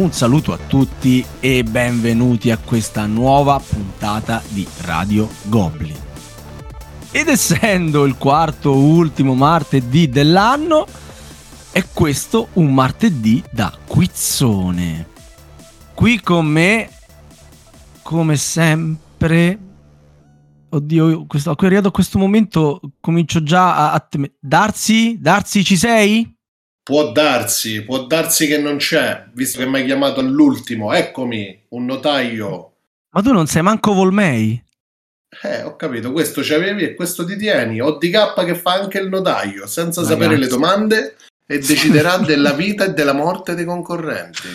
Un saluto a tutti e benvenuti a questa nuova puntata di Radio Goblin. Ed essendo il quarto ultimo martedì dell'anno, è questo un martedì da quizzone. Qui con me, come sempre... Oddio, arrivato a questo momento comincio già a temere. Darsi, ci sei? Può darsi che non c'è, visto che mi hai chiamato all'ultimo. Eccomi, un notaio. Ma tu non sei manco Volmei? Ho capito, questo c'avevi e questo ti tieni. ODK che fa anche il notaio, senza sapere le domande, e deciderà della vita e della morte dei concorrenti.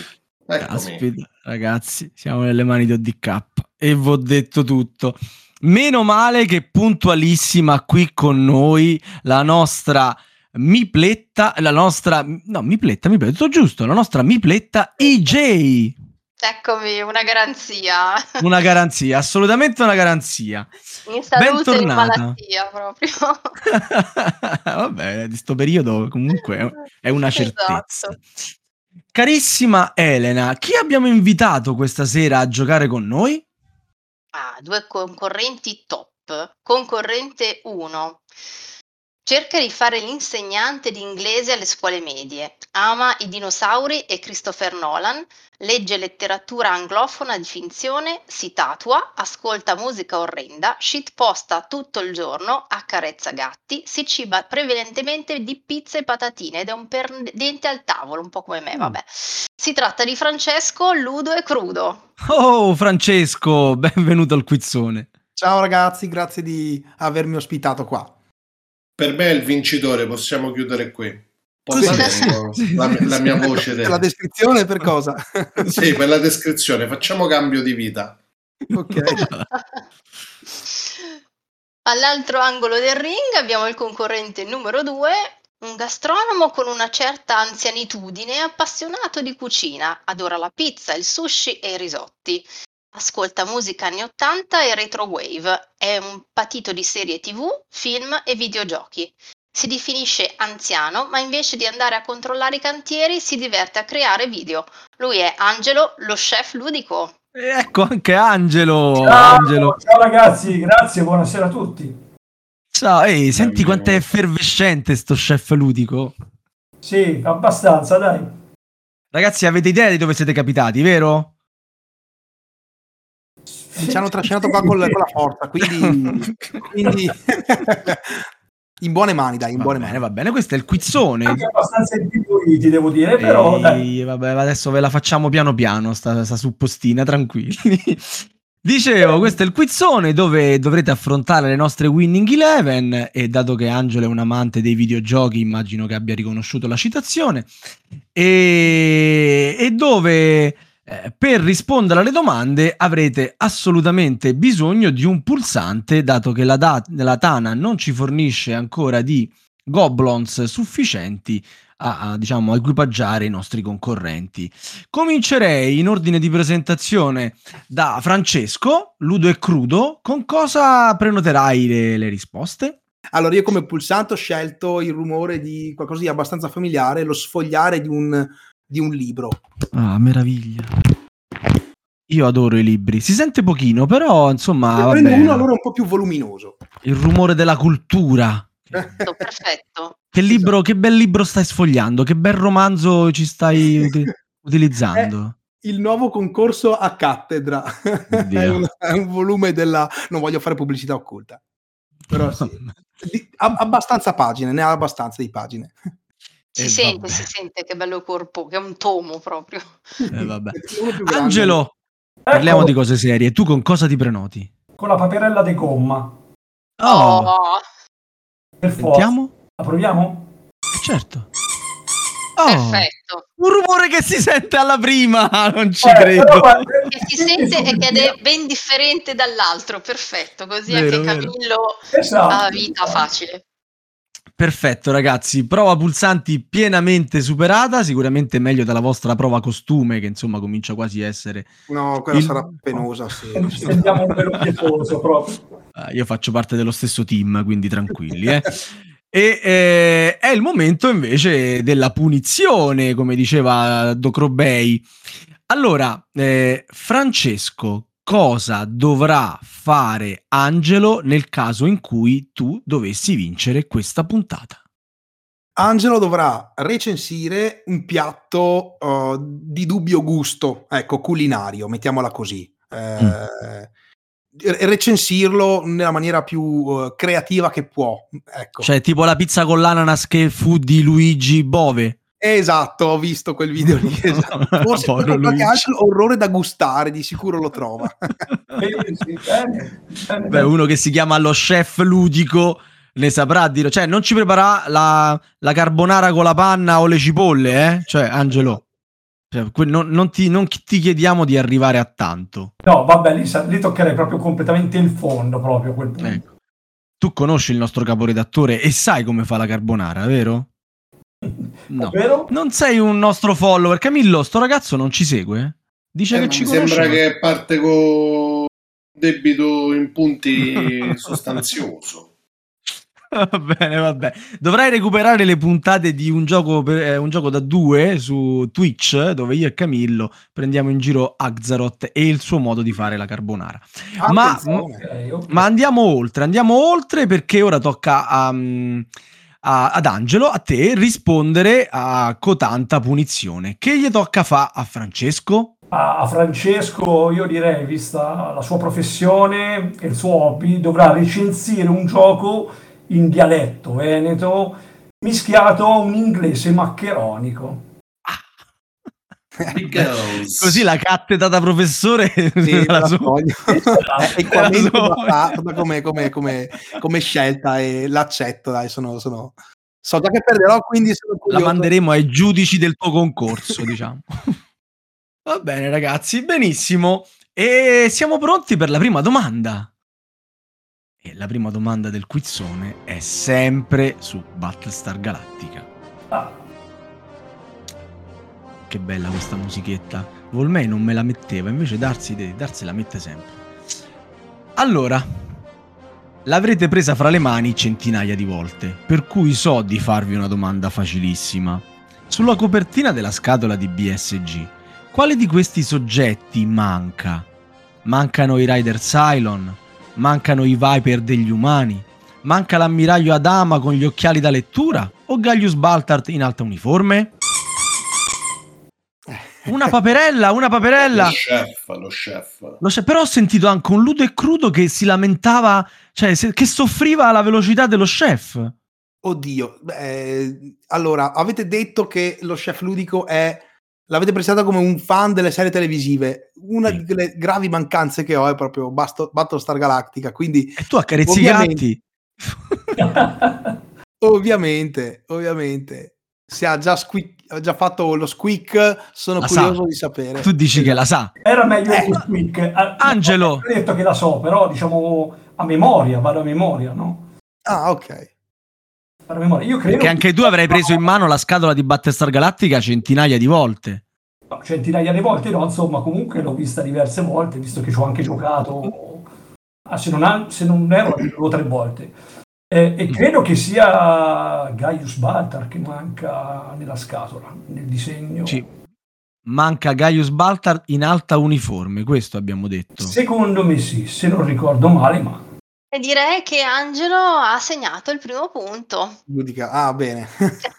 Eccomi. Caspita, ragazzi, siamo nelle mani di ODK e v'ho detto tutto. Meno male che puntualissima qui con noi la nostra mipletta, la nostra mipletta EJ. Eccomi, una garanzia, assolutamente una garanzia. In salute e in malattia proprio. Vabbè, di sto periodo comunque è una certezza. Esatto. Carissima Elena, chi abbiamo invitato questa sera a giocare con noi? Ah, due concorrenti top. Concorrente 1: cerca di fare l'insegnante di inglese alle scuole medie, ama i dinosauri e Christopher Nolan, legge letteratura anglofona di finzione, si tatua, ascolta musica orrenda, shitposta tutto il giorno, accarezza gatti, si ciba prevalentemente di pizza e patatine ed è un perdente al tavolo, un po' come me, vabbè. Si tratta di Francesco Ludo e Crudo. Oh, Francesco, benvenuto al quizzone. Ciao ragazzi, grazie di avermi ospitato qua. Per me è il vincitore, possiamo chiudere qui. Poi la mia voce. Per la descrizione, per cosa? Sì, per la descrizione. Facciamo cambio di vita. Ok. All'altro angolo del ring abbiamo il concorrente numero 2, un gastronomo con una certa anzianitudine, appassionato di cucina, adora la pizza, il sushi e i risotti. Ascolta musica anni 80 e retrowave, è un patito di serie TV, film e videogiochi. Si definisce anziano, ma invece di andare a controllare i cantieri si diverte a creare video. Lui è Angelo, lo chef ludico. E ecco anche Angelo. Ciao ragazzi, grazie, buonasera a tutti. Ciao, senti quanto è effervescente sto chef ludico? Sì, abbastanza, dai. Ragazzi, avete idea di dove siete capitati, vero? Ci hanno trascinato qua con la forza, quindi in buone mani, dai, va bene, questo è il quizzone. Anche abbastanza intuiti, devo dire, però dai. Vabbè, adesso ve la facciamo piano piano, sta suppostina, tranquilli. Dicevo, questo è il quizzone dove dovrete affrontare le nostre Winning Eleven, e dato che Angelo è un amante dei videogiochi, immagino che abbia riconosciuto la citazione, e dove... per rispondere alle domande avrete assolutamente bisogno di un pulsante, dato che la Tana non ci fornisce ancora di goblins sufficienti a equipaggiare i nostri concorrenti. Comincerei in ordine di presentazione da Francesco Ludo e Crudo. Con cosa prenoterai le risposte? Allora, io come pulsante ho scelto il rumore di qualcosa di abbastanza familiare, lo sfogliare di un libro. Ah, meraviglia. Io adoro i libri. Si sente pochino, però insomma, vabbè. Prendo uno allora un po' più voluminoso. Il rumore della cultura. Perfetto. Che libro, che bel libro stai sfogliando, che bel romanzo ci stai utilizzando. Il nuovo concorso a cattedra. È un volume della... Non voglio fare pubblicità occulta. Però sì. Abbastanza pagine, ne ha abbastanza di pagine. Si sente, che bello corpo, che è un tomo proprio. Vabbè. Angelo, parliamo di cose serie. Tu con cosa ti prenoti? Con la paperella di gomma. Oh! Per forza. La proviamo? Certo. Oh. Perfetto. Un rumore che si sente alla prima, non ci credo. Però, che si sente e che è ben differente dall'altro, perfetto. Così vero, anche Camillo ha vita facile. Perfetto ragazzi, prova pulsanti pienamente superata, sicuramente meglio della vostra prova costume, che insomma comincia quasi a essere... No, quella sarà penosa, sì. Sentiamo un velo pietoso proprio. Io faccio parte dello stesso team, quindi tranquilli, E è il momento invece della punizione, come diceva Docrobei. Allora, Francesco, cosa dovrà fare Angelo nel caso in cui tu dovessi vincere questa puntata? Angelo dovrà recensire un piatto di dubbio gusto, ecco, culinario, mettiamola così. Recensirlo nella maniera più creativa che può, ecco. Cioè tipo la pizza con l'ananas che fu di Luigi Bove. Esatto, ho visto quel video lì, esatto. Forse qualche altro orrore da gustare, di sicuro lo trova. Beh, uno che si chiama lo chef ludico ne saprà dire, cioè non ci prepara la carbonara con la panna o le cipolle, eh? Cioè Angelo, cioè, non ti chiediamo di arrivare a tanto. No, vabbè, lì toccherei proprio completamente il fondo, proprio quel punto. Ecco. Tu conosci il nostro caporedattore e sai come fa la carbonara, vero? No. Vero? Non sei un nostro follower, Camillo, sto ragazzo non ci segue? Dice che ci conosce. Sembra che parte con debito in punti sostanzioso. Va bene. Dovrai recuperare le puntate di un gioco da due su Twitch, dove io e Camillo prendiamo in giro Axaroth e il suo modo di fare la carbonara. Ma andiamo oltre, perché ora tocca ad Angelo, a te, rispondere a cotanta punizione. Che gli tocca fa a Francesco? A Francesco io direi, vista la sua professione e il suo hobby, dovrà recensire un gioco in dialetto veneto mischiato a un inglese maccheronico. Così la cattedra da professore, sì, la sogno. Come scelta, e l'accetto, dai, so già che perderò, quindi sono curioso. La manderemo ai giudici del tuo concorso, diciamo. Va bene ragazzi, benissimo, e siamo pronti per la prima domanda. E la prima domanda del quizzone è sempre su Battlestar Galactica. Ah. Che bella questa musichetta. Volmei non me la metteva, invece Darsi la mette sempre. Allora, l'avrete presa fra le mani centinaia di volte, per cui so di farvi una domanda facilissima. Sulla copertina della scatola di BSG, quale di questi soggetti manca? Mancano i Rider Cylon? Mancano i Viper degli umani? Manca l'ammiraglio Adama con gli occhiali da lettura? O Gaius Baltar in alta uniforme? Una paperella! Lo chef. Però ho sentito anche un Ludo e Crudo che si lamentava, cioè che soffriva alla velocità dello chef. Oddio. Allora, avete detto che lo chef ludico è... L'avete prestata come un fan delle serie televisive. Una delle gravi mancanze che ho è proprio Battlestar Galactica, quindi... E tu accarezzi i gatti. Ovviamente. Se ha già fatto lo squeak, sono la curioso sa. Di sapere. Tu dici che la sa. Era meglio lo squeak. Angelo. Ho detto che la so, però diciamo vado a memoria, no? Ah, ok. Io credo che anche tu avrai preso in mano la scatola di Battlestar Galactica centinaia di volte. No, centinaia di volte no, insomma, comunque l'ho vista diverse volte, visto che ci ho anche giocato, se non erro 3 volte. E credo che sia Gaius Baltar che manca nella scatola, nel disegno. Sì. Manca Gaius Baltar in alta uniforme, questo abbiamo detto. Secondo me sì, se non ricordo male, ma... Direi che Angelo ha segnato il primo punto. Ah, bene.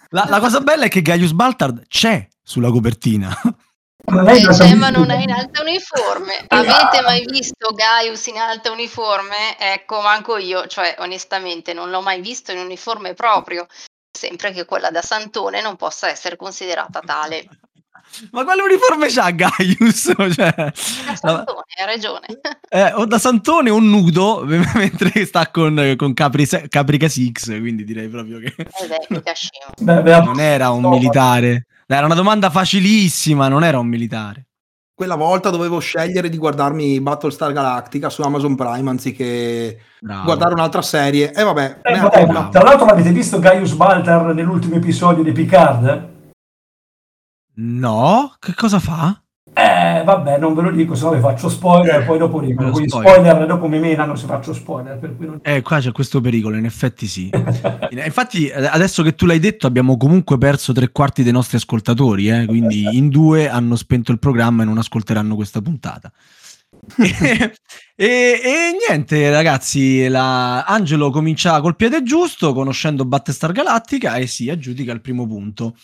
La cosa bella è che Gaius Baltar c'è sulla copertina. Ma non è in alta uniforme. Avete mai visto Gaius in alta uniforme? Ecco, manco io. Cioè, onestamente, non l'ho mai visto in uniforme proprio. Sempre che quella da Santone non possa essere considerata tale. Ma quale uniforme c'ha Gaius? Cioè, da Santone, hai ragione. O da Santone o nudo, mentre sta con Caprica Six, quindi direi proprio che... non era un militare. Era una domanda facilissima, non era un militare. Quella volta dovevo scegliere di guardarmi Battlestar Galactica su Amazon Prime anziché guardare un'altra serie. E vabbè. Tra l'altro l'avete visto Gaius Baltar nell'ultimo episodio di Picard? No, che cosa fa? Vabbè, non ve lo dico, sennò vi faccio spoiler e poi dopo dico. Quindi spoiler dopo mi menano se faccio spoiler. Per cui non... qua c'è questo pericolo, in effetti sì. Infatti, adesso che tu l'hai detto, abbiamo comunque perso 3/4 dei nostri ascoltatori, quindi in 2 hanno spento il programma e non ascolteranno questa puntata. E niente ragazzi, Angelo comincia col piede giusto conoscendo Battlestar Galactica e si aggiudica il primo punto.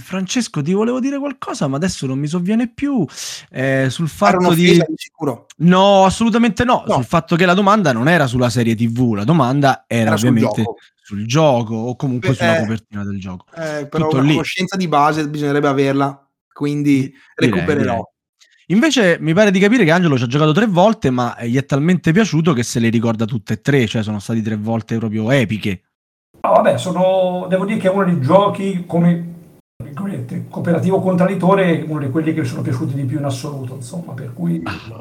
Francesco, ti volevo dire qualcosa ma adesso non mi sovviene più, sul fatto di sicuro. No, assolutamente no, sul fatto che la domanda non era sulla serie TV, la domanda era ovviamente sul gioco o comunque sulla copertina del gioco, però tutto una lì. Conoscenza di base bisognerebbe averla, quindi recupererò. Invece mi pare di capire che Angelo ci ha giocato 3 volte, ma gli è talmente piaciuto che se le ricorda tutte e 3, cioè sono stati 3 volte proprio epiche. Ah, vabbè, devo dire che è uno dei giochi come cooperativo contradditore, uno di quelli che mi sono piaciuti di più in assoluto, insomma, per cui... Ah,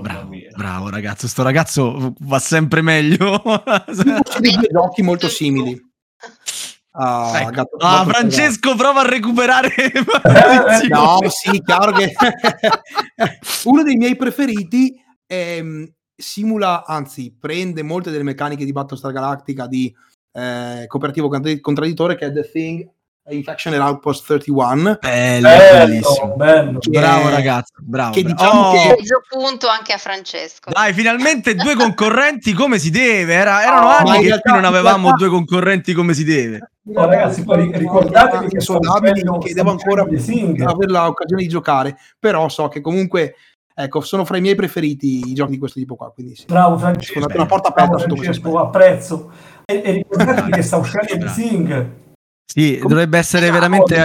bravo ragazzo, sto ragazzo va sempre meglio. Due giochi molto simili. Francesco prova a recuperare. No, sì, chiaro che uno dei miei preferiti prende molte delle meccaniche di Battlestar Galactica di cooperativo contradditore, che è The Thing, Infection and Outpost 31. Bellissimo, bello. Bravo ragazzo, bravo. Che diciamo che preso punto anche a Francesco. Dai, finalmente 2 concorrenti come si deve. Erano anni che non avevamo 2 concorrenti come si deve. Oh, ragazzi, poi ricordatevi che sono abili, che devo ancora avere l'occasione di giocare, però so che comunque ecco, sono fra i miei preferiti i giochi di questo tipo qua, quindi sì. Bravo Francesco, una porta aperta sotto questo apprezzo. E ricordatevi che sta uscendo The Thing. Sì, dovrebbe essere veramente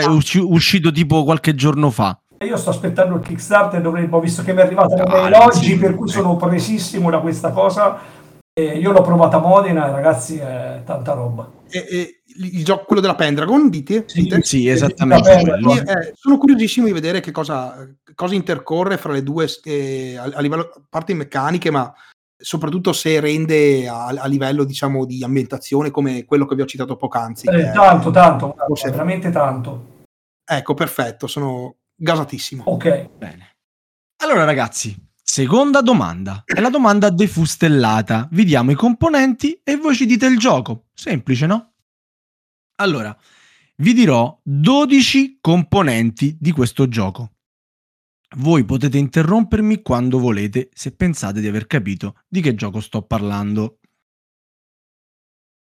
uscito tipo qualche giorno fa. Io sto aspettando il Kickstarter, ho visto che mi è arrivata oggi, per cui sono presissimo da questa cosa. Io l'ho provata a Modena, ragazzi, è tanta roba. Il gioco, quello della Pendragon, dite? Sì, esattamente. Sono curiosissimo di vedere che cosa intercorre fra le due, a livello a parte meccaniche, ma soprattutto se rende a livello diciamo di ambientazione come quello che vi ho citato poc'anzi. Tanto, veramente tanto. Ecco, perfetto, sono gasatissimo. Ok, bene. Allora ragazzi, seconda domanda, è la domanda defustellata. Vi diamo i componenti e voi ci dite il gioco. Semplice, no? Allora, vi dirò 12 componenti di questo gioco. Voi potete interrompermi quando volete se pensate di aver capito di che gioco sto parlando.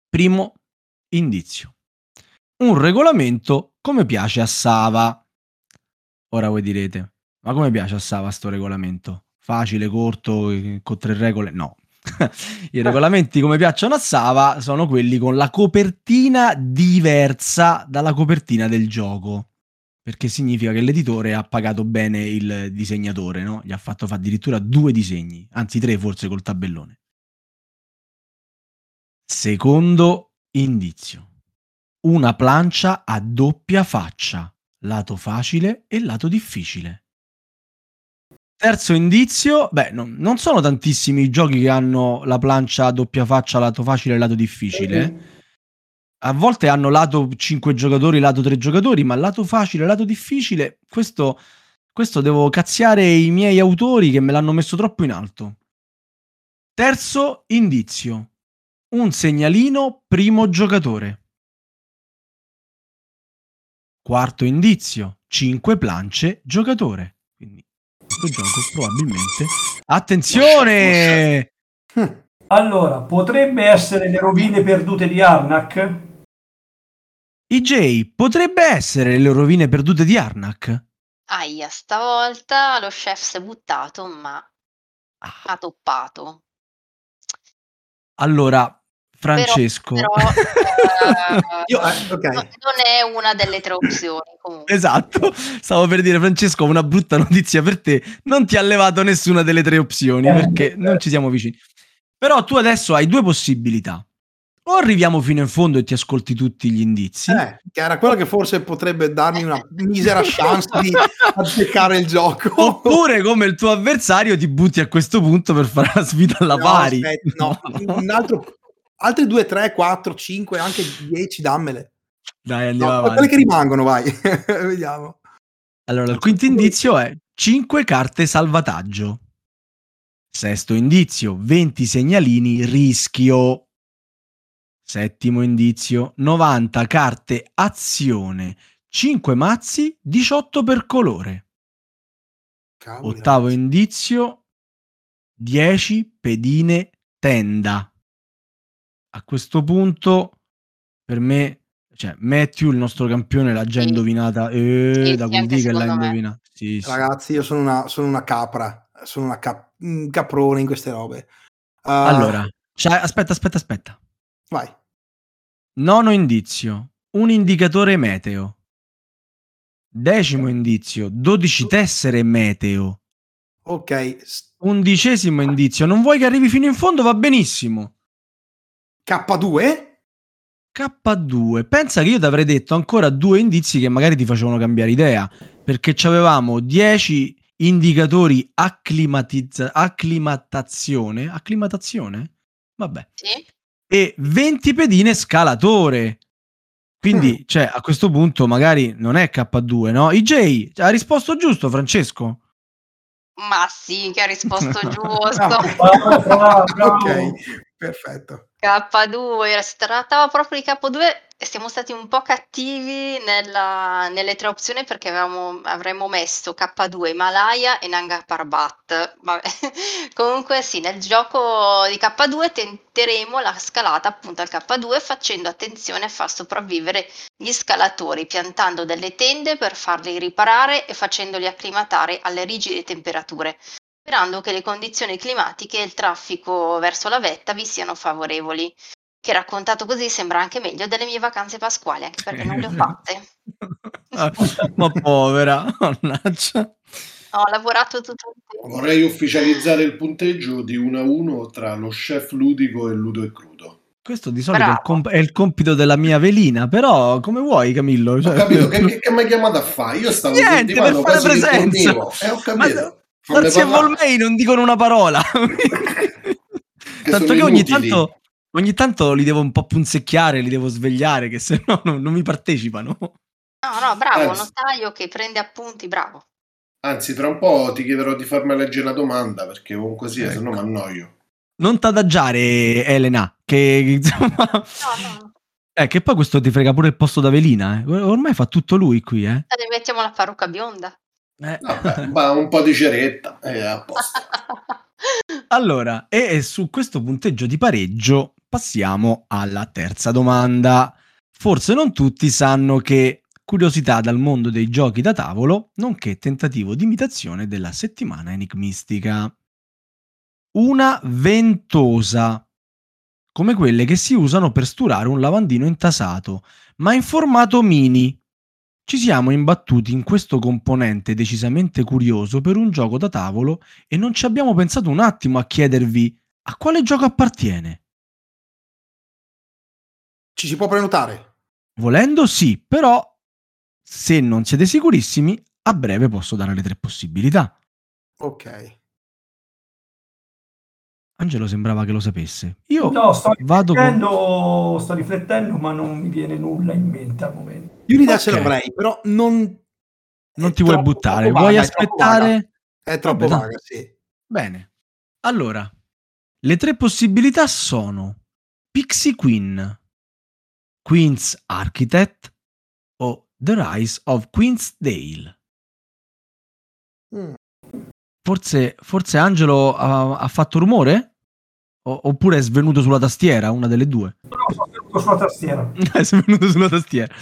Primo indizio. Un regolamento come piace a Sava. Ora voi direte, ma come piace a Sava sto regolamento? Facile, corto, con 3 regole? No. I regolamenti come piacciono a Sava sono quelli con la copertina diversa dalla copertina del gioco. Perché significa che l'editore ha pagato bene il disegnatore, no? Gli ha fatto fare addirittura 2 disegni, anzi 3 forse col tabellone. Secondo indizio. Una plancia a doppia faccia, lato facile e lato difficile. Terzo indizio. Beh, non sono tantissimi i giochi che hanno la plancia a doppia faccia, lato facile e lato difficile, A volte hanno lato 5 giocatori, lato 3 giocatori, ma lato facile, lato difficile, questo devo cazziare i miei autori che me l'hanno messo troppo in alto. Terzo indizio. Un segnalino primo giocatore. Quarto indizio. 5 planche giocatore. Quindi questo gioco probabilmente... Attenzione! Allora, potrebbe essere le rovine perdute di Arnak? IJ, potrebbe essere le rovine perdute di Arnak? Aia, stavolta lo chef si è buttato, ma ha toppato. Allora, Francesco... Però, non è una delle 3 opzioni, comunque. Esatto, stavo per dire, Francesco, una brutta notizia per te. Non ti ha levato nessuna delle 3 opzioni, perché non ci siamo vicini. Però tu adesso hai 2 possibilità. O arriviamo fino in fondo e ti ascolti tutti gli indizi. Che era quello che forse potrebbe darmi una misera chance di azzeccare il gioco. Oppure, come il tuo avversario, ti butti a questo punto per fare la sfida alla pari. No. Altri 2, 3, 4, 5, anche 10, dammele. Dai, andiamo avanti. Quelle che rimangono, vai. Vediamo. Allora, il quinto indizio è 5 carte salvataggio. Sesto indizio, 20 segnalini rischio. Settimo indizio, 90 carte azione, 5 mazzi, 18 per colore. Cavolo. Ottavo indizio, 10 pedine tenda. A questo punto, per me... Cioè, Matthew, il nostro campione, l'ha già indovinata. Sì, da quel dì che l'ha indovinata. Sì, sì. Ragazzi, io sono una capra. Sono un caprone in queste robe. Allora, cioè, aspetta. Vai. Nono indizio. Un indicatore meteo. Decimo indizio. 12 tessere meteo. Ok. Undicesimo indizio. Non vuoi che arrivi fino in fondo? Va benissimo. K2? K2, pensa che io ti avrei detto ancora 2 indizi che magari ti facevano cambiare idea, perché avevamo 10 indicatori acclimatazione? Vabbè. Sì. E 20 pedine scalatore. Quindi, cioè, a questo punto magari non è K2, no? IJ, ha risposto giusto, Francesco? Ma sì, che ha risposto giusto. Ok, perfetto. K2, si trattava proprio di K2 e siamo stati un po' cattivi nelle 3 opzioni, perché avremmo messo K2, Himalaya e Nanga Parbat. Vabbè. Comunque sì, nel gioco di K2 tenteremo la scalata appunto al K2, facendo attenzione a far sopravvivere gli scalatori, piantando delle tende per farli riparare e facendoli acclimatare alle rigide temperature, sperando che le condizioni climatiche e il traffico verso la vetta vi siano favorevoli. Che raccontato così sembra anche meglio delle mie vacanze pasquali, anche perché non le ho fatte. Ma povera, mannaggia. Ho lavorato tutto il tempo. Vorrei ufficializzare il punteggio di 1-1 tra lo chef ludico e Ludo e Crudo. Questo di solito è il compito della mia velina, però come vuoi, Camillo? Cioè, ho capito, che mi hai chiamato a fare? Io stavo niente, per fare presenza. Ho capito. Forse a Volmei non dicono una parola. Che tanto che ogni tanto li devo un po' punzecchiare, li devo svegliare, che se no non mi partecipano. No, bravo, notaio che prende appunti, bravo. Anzi, tra un po' ti chiederò di farmi leggere la domanda, perché comunque sia, se no mi annoio. Non t'adagiare, Elena, che insomma... No. Che poi questo ti frega pure il posto da velina, eh. Ormai fa tutto lui qui, eh. Mettiamo la parrucca bionda. Vabbè, un po' di ceretta a posto. Allora, e su questo punteggio di pareggio passiamo alla terza domanda. Forse non tutti sanno che curiosità dal mondo dei giochi da tavolo, nonché tentativo di imitazione della settimana enigmistica. Una ventosa, come quelle che si usano per sturare un lavandino intasato, ma in formato mini. Ci siamo imbattuti in questo componente decisamente curioso per un gioco da tavolo e non ci abbiamo pensato un attimo a chiedervi a quale gioco appartiene. Ci si può prenotare? Volendo sì, però se non siete sicurissimi, a breve posso dare le 3 possibilità. Ok. Angelo sembrava che lo sapesse. Io no, sto riflettendo, ma non mi viene nulla in mente al momento. Io l'idea ce l'avrei, però non ti vuoi buttare, vuoi aspettare? È troppo vaga, sì. Bene. Allora, le 3 possibilità sono Pixie Queen, Queen's Architect o The Rise of Queensdale. Forse Angelo ha fatto rumore? Oppure è svenuto sulla tastiera, una delle 2? No, sono svenuto sulla tastiera. È svenuto sulla tastiera.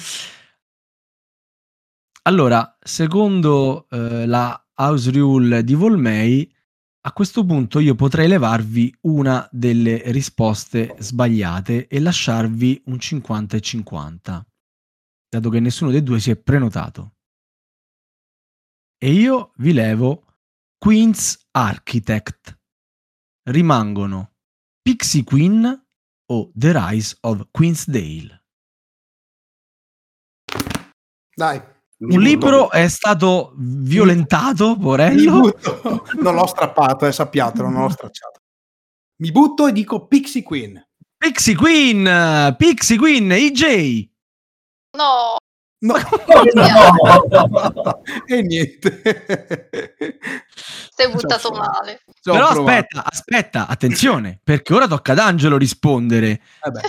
Allora, secondo la house rule di Volmei, a questo punto io potrei levarvi una delle risposte sbagliate e lasciarvi un 50-50, dato che nessuno dei 2 si è prenotato. E io vi levo Queen's Architect. Rimangono Pixie Queen o The Rise of Queensdale. Dai. Un libro è stato violentato, porello. Non l'ho strappato, sappiatelo, non l'ho stracciato. Mi butto e dico Pixie Queen. Pixie Queen, IJ. No. No, no. E niente. Sei buttato male. Però aspetta, attenzione, perché ora tocca ad Angelo rispondere. Vabbè.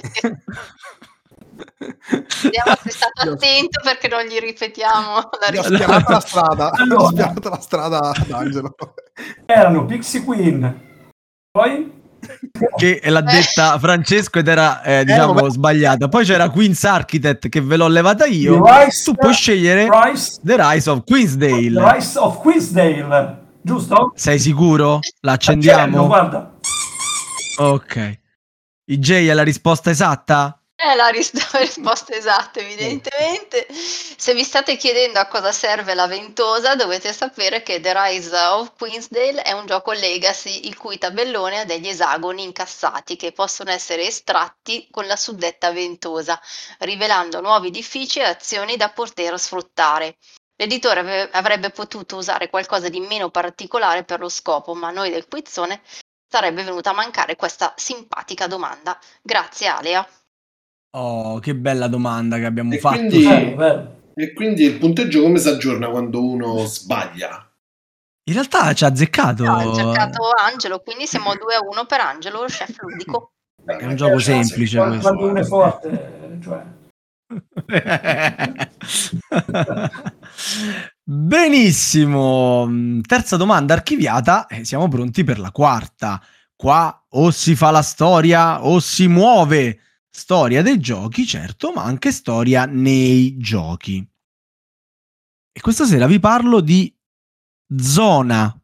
Vediamo se è stato attento, perché non gli ripetiamo la risposta. La strada. Allora. Spiegata la strada ad Angelo. Erano Pixie Queen. Poi che l'ha detta Francesco ed era diciamo sbagliata. Poi c'era Queen's Architect, che ve l'ho levata io. Tu puoi scegliere The Rise of Queensdale. The Rise of Queensdale, giusto? Sei sicuro? La accendiamo? Guarda. Ok. IJ è la risposta esatta? È la risposta esatta, evidentemente. Se vi state chiedendo a cosa serve la ventosa, dovete sapere che The Rise of Queensdale è un gioco legacy il cui tabellone ha degli esagoni incassati che possono essere estratti con la suddetta ventosa, rivelando nuovi edifici e azioni da poter sfruttare. L'editore avrebbe potuto usare qualcosa di meno particolare per lo scopo, ma a noi del quizzone sarebbe venuta a mancare questa simpatica domanda. Grazie, Alea. Oh, che bella domanda che abbiamo fatto. Quindi, e quindi il punteggio come si aggiorna quando uno sbaglia? In realtà ci ha azzeccato. No, ha azzeccato Angelo, quindi siamo 2-1 per Angelo, il chef ludico. Beh, è un gioco semplice questo. Quando uno è forte, cioè. Benissimo. Terza domanda archiviata e siamo pronti per la quarta. Qua o si fa la storia o si muove. Storia dei giochi, certo, ma anche storia nei giochi. E questa sera vi parlo di Zona,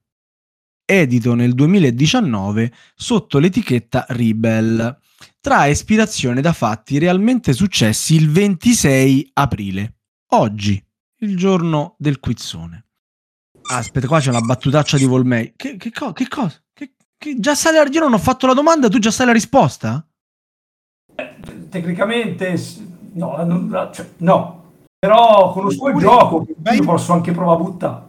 edito nel 2019 sotto l'etichetta Rebel, trae ispirazione da fatti realmente successi il 26 aprile, oggi, il giorno del quizzone. Aspetta, qua c'è una battutaccia di Volmei. Che cosa? Già sai io non ho fatto la domanda, tu già sai la risposta? Tecnicamente no, però conosco il gioco, io posso anche provare a buttare.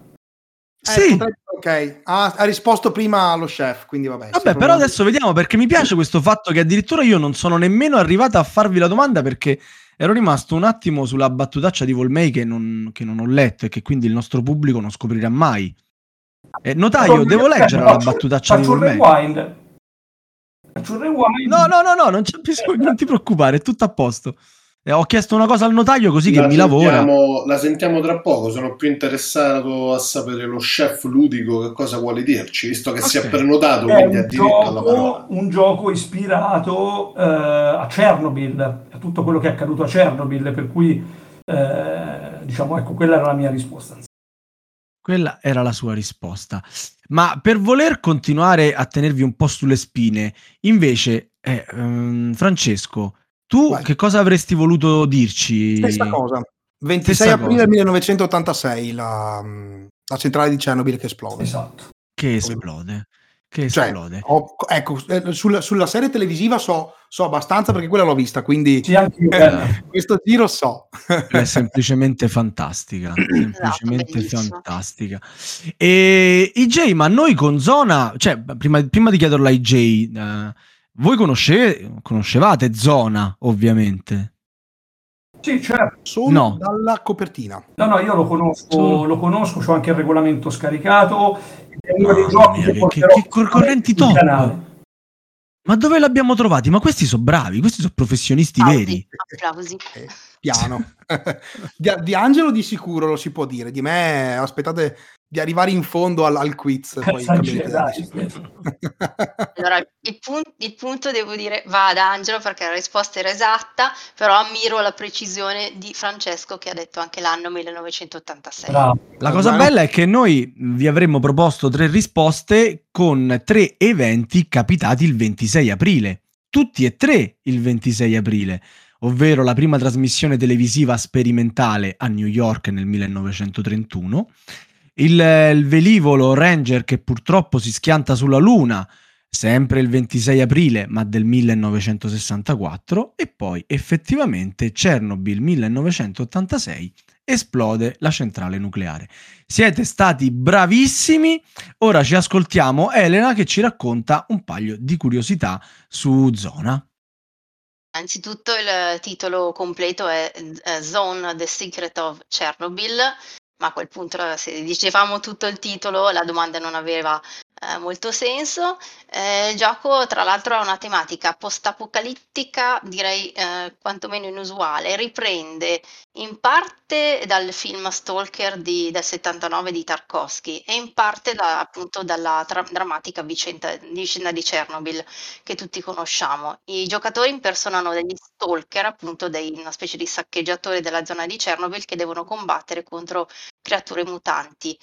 Sì, ok, ha risposto prima lo chef, quindi vabbè però adesso vediamo, perché mi piace questo fatto che addirittura io non sono nemmeno arrivata a farvi la domanda, perché ero rimasto un attimo sulla battutaccia di Volmei che non ho letto e che quindi il nostro pubblico non scoprirà mai. Notaio, devo leggere la battutaccia di Volmei. No, non c'è bisogno, non ti preoccupare, è tutto a posto. Ho chiesto una cosa al notaio così che mi lavora. La sentiamo tra poco, sono più interessato a sapere lo chef ludico che cosa vuole dirci, visto che si è prenotato, quindi ha diritto alla parola. Un gioco ispirato a Chernobyl, a tutto quello che è accaduto a Chernobyl, per cui diciamo, ecco, quella era la mia risposta. Quella era la sua risposta. Ma per voler continuare a tenervi un po' sulle spine, invece, Francesco, tu che cosa avresti voluto dirci? Stessa cosa. 26 aprile 1986, la centrale di Chernobyl che esplode. Esatto. Che esplode. Sulla serie televisiva so abbastanza perché quella l'ho vista, quindi questo giro so. È semplicemente fantastica. Fantastica. E IJ, ma noi con Zona, cioè prima di chiederla a IJ, voi conoscevate Zona, ovviamente? Sì, certo. Solo dalla copertina. No, io lo conosco, c'ho anche il regolamento scaricato. Che concorrenti top canale. Ma dove l'abbiamo trovati? Ma questi sono bravi, questi sono professionisti veri. Applausi. Piano. di Angelo di sicuro lo si può dire, di me aspettate di arrivare in fondo al quiz. Poi allora il punto devo dire va ad Angelo, perché la risposta era esatta, però ammiro la precisione di Francesco che ha detto anche l'anno 1986. Bravo. La cosa bella è che noi vi avremmo proposto 3 risposte con 3 eventi capitati il 26 aprile, tutti e 3 il 26 aprile. Ovvero la prima trasmissione televisiva sperimentale a New York nel 1931, il velivolo Ranger che purtroppo si schianta sulla Luna, sempre il 26 aprile, ma del 1964, e poi effettivamente Chernobyl 1986 esplode la centrale nucleare. Siete stati bravissimi, ora ci ascoltiamo Elena che ci racconta un paio di curiosità su Zona. Innanzitutto il titolo completo è Zona, The Secret of Chernobyl, ma a quel punto se dicevamo tutto il titolo la domanda non aveva molto senso. Il gioco tra l'altro ha una tematica post-apocalittica, direi quantomeno inusuale, riprende in parte dal film Stalker del 79 di Tarkovsky e in parte appunto dalla drammatica vicenda di Chernobyl che tutti conosciamo. I giocatori impersonano degli stalker, appunto una specie di saccheggiatori della zona di Chernobyl che devono combattere contro creature mutanti.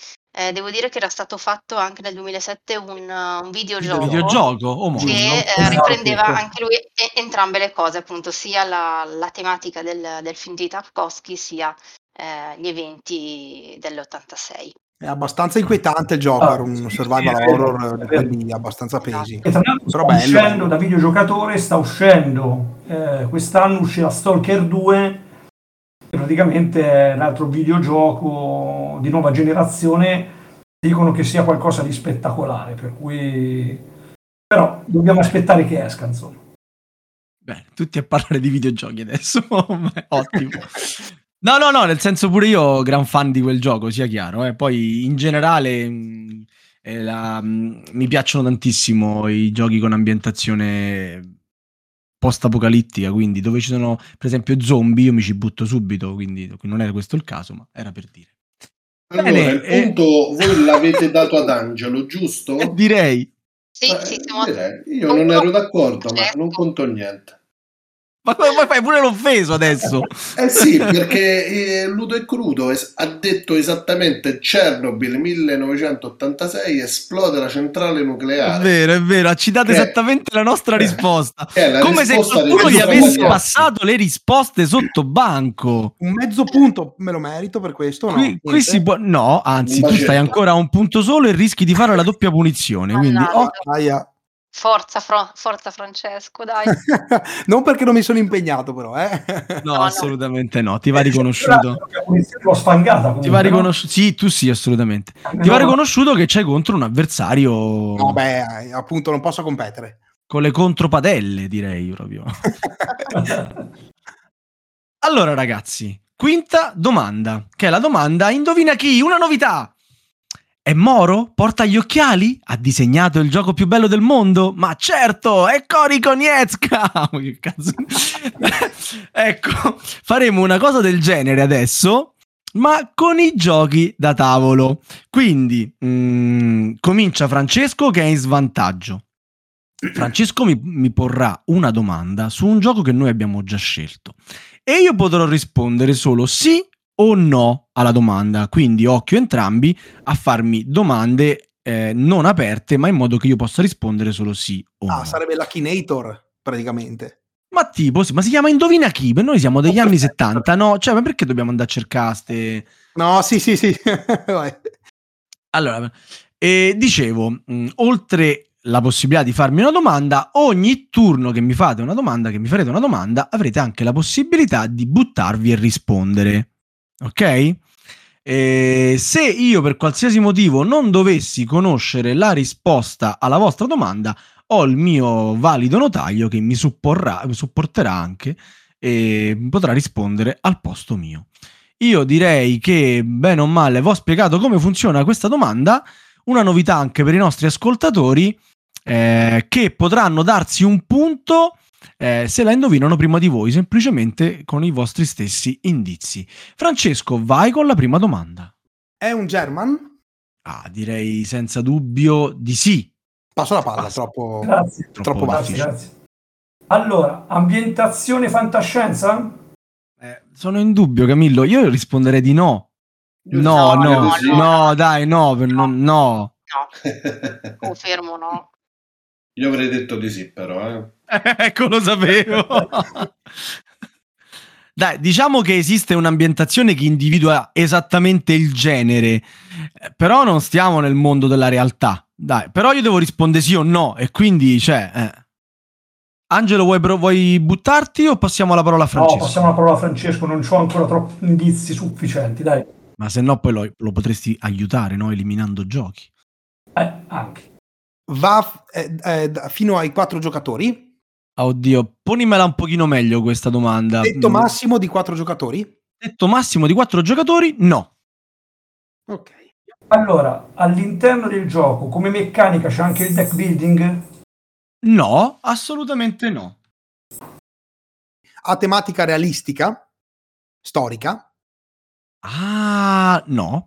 Devo dire che era stato fatto anche nel 2007 un videogioco omonimo, che riprendeva anche lui entrambe le cose, appunto sia la tematica del film di Tarkovsky sia gli eventi dell'86. È abbastanza inquietante il gioco, era un survival horror lì, abbastanza pesi. E tra l'altro però sta bello. Uscendo da videogiocatore, sta uscendo quest'anno uscirà Stalker 2, praticamente l'altro videogioco di nuova generazione, dicono che sia qualcosa di spettacolare, per cui però dobbiamo aspettare che esca, insomma. Beh, tutti a parlare di videogiochi adesso. Ottimo. No, nel senso pure io gran fan di quel gioco, sia chiaro, eh. Poi in generale mi piacciono tantissimo i giochi con ambientazione post-apocalittica, quindi dove ci sono per esempio zombie io mi ci butto subito, quindi non era questo il caso, ma era per dire. Allora, bene, il punto voi l'avete dato ad Angelo, giusto? Direi. Sì, siamo... direi. Io non ero d'accordo, ma non conto niente. Ma come fai pure l'offeso adesso? Sì, perché Ludo e Crudo ha detto esattamente Chernobyl 1986 esplode la centrale nucleare. È vero, ha citato esattamente la nostra risposta. Come se qualcuno gli avesse passato le risposte sotto banco. Un mezzo punto me lo merito per questo, no? Qui si può... No, anzi, tu stai ancora a un punto solo e rischi di fare la doppia punizione. Quindi, Forza Francesco, dai. Non perché non mi sono impegnato, però No, assolutamente no, ti va riconosciuto. L'ho sfangata comunque, ti va riconosciuto. Sì, tu sì, assolutamente. Ti va riconosciuto che c'è contro un avversario. No, beh, appunto non posso competere con le contropadelle, direi proprio. Allora ragazzi, quinta domanda, che è la domanda indovina chi, una novità. È Moro? Porta gli occhiali? Ha disegnato il gioco più bello del mondo? Ma certo, è Cori Konietzka! Che cazzo? Ecco, faremo una cosa del genere adesso, ma con i giochi da tavolo. Quindi, comincia Francesco che è in svantaggio. Francesco mi porrà una domanda su un gioco che noi abbiamo già scelto e io potrò rispondere solo sì o no alla domanda, quindi occhio entrambi a farmi domande non aperte, ma in modo che io possa rispondere solo sì o no. Sarebbe la Kinator praticamente. Ma tipo, sì, ma si chiama Indovina Chi? Per noi siamo degli anni 70, no? Cioè, ma perché dobbiamo andare a cercare ste... No, sì. Allora, dicevo, oltre la possibilità di farmi una domanda, ogni turno che mi fate una domanda, che mi farete una domanda, avrete anche la possibilità di buttarvi e rispondere. Ok? Se io per qualsiasi motivo non dovessi conoscere la risposta alla vostra domanda, ho il mio valido notaio che mi supporterà anche e potrà rispondere al posto mio. Io direi che bene o male vi ho spiegato come funziona questa domanda, una novità anche per i nostri ascoltatori che potranno darsi un punto se la indovinano prima di voi, semplicemente con i vostri stessi indizi. Francesco, vai con la prima domanda. È un German? Direi senza dubbio di sì. Passo la palla, troppo grazie. Troppo grazie. Allora, ambientazione fantascienza? Sono in dubbio, Camillo. Io risponderei di no. No. Confermo no. Io avrei detto di sì, però ecco, lo sapevo. Dai, diciamo che esiste un'ambientazione che individua esattamente il genere, però non stiamo nel mondo della realtà. Dai, però io devo rispondere sì o no, e quindi Angelo, vuoi buttarti o passiamo alla parola a Francesco? No, passiamo alla parola a Francesco, non c'ho ancora troppi indizi sufficienti, dai. Ma se no poi lo potresti aiutare, no? Eliminando giochi. Anche. Va fino ai 4 giocatori. Oddio, ponimela un pochino meglio questa domanda. Tetto massimo di 4 giocatori? Tetto massimo di 4 giocatori? No. Ok. Allora, all'interno del gioco, come meccanica, c'è anche il deck building? No, assolutamente no. Ha tematica realistica? Storica? Ah, no.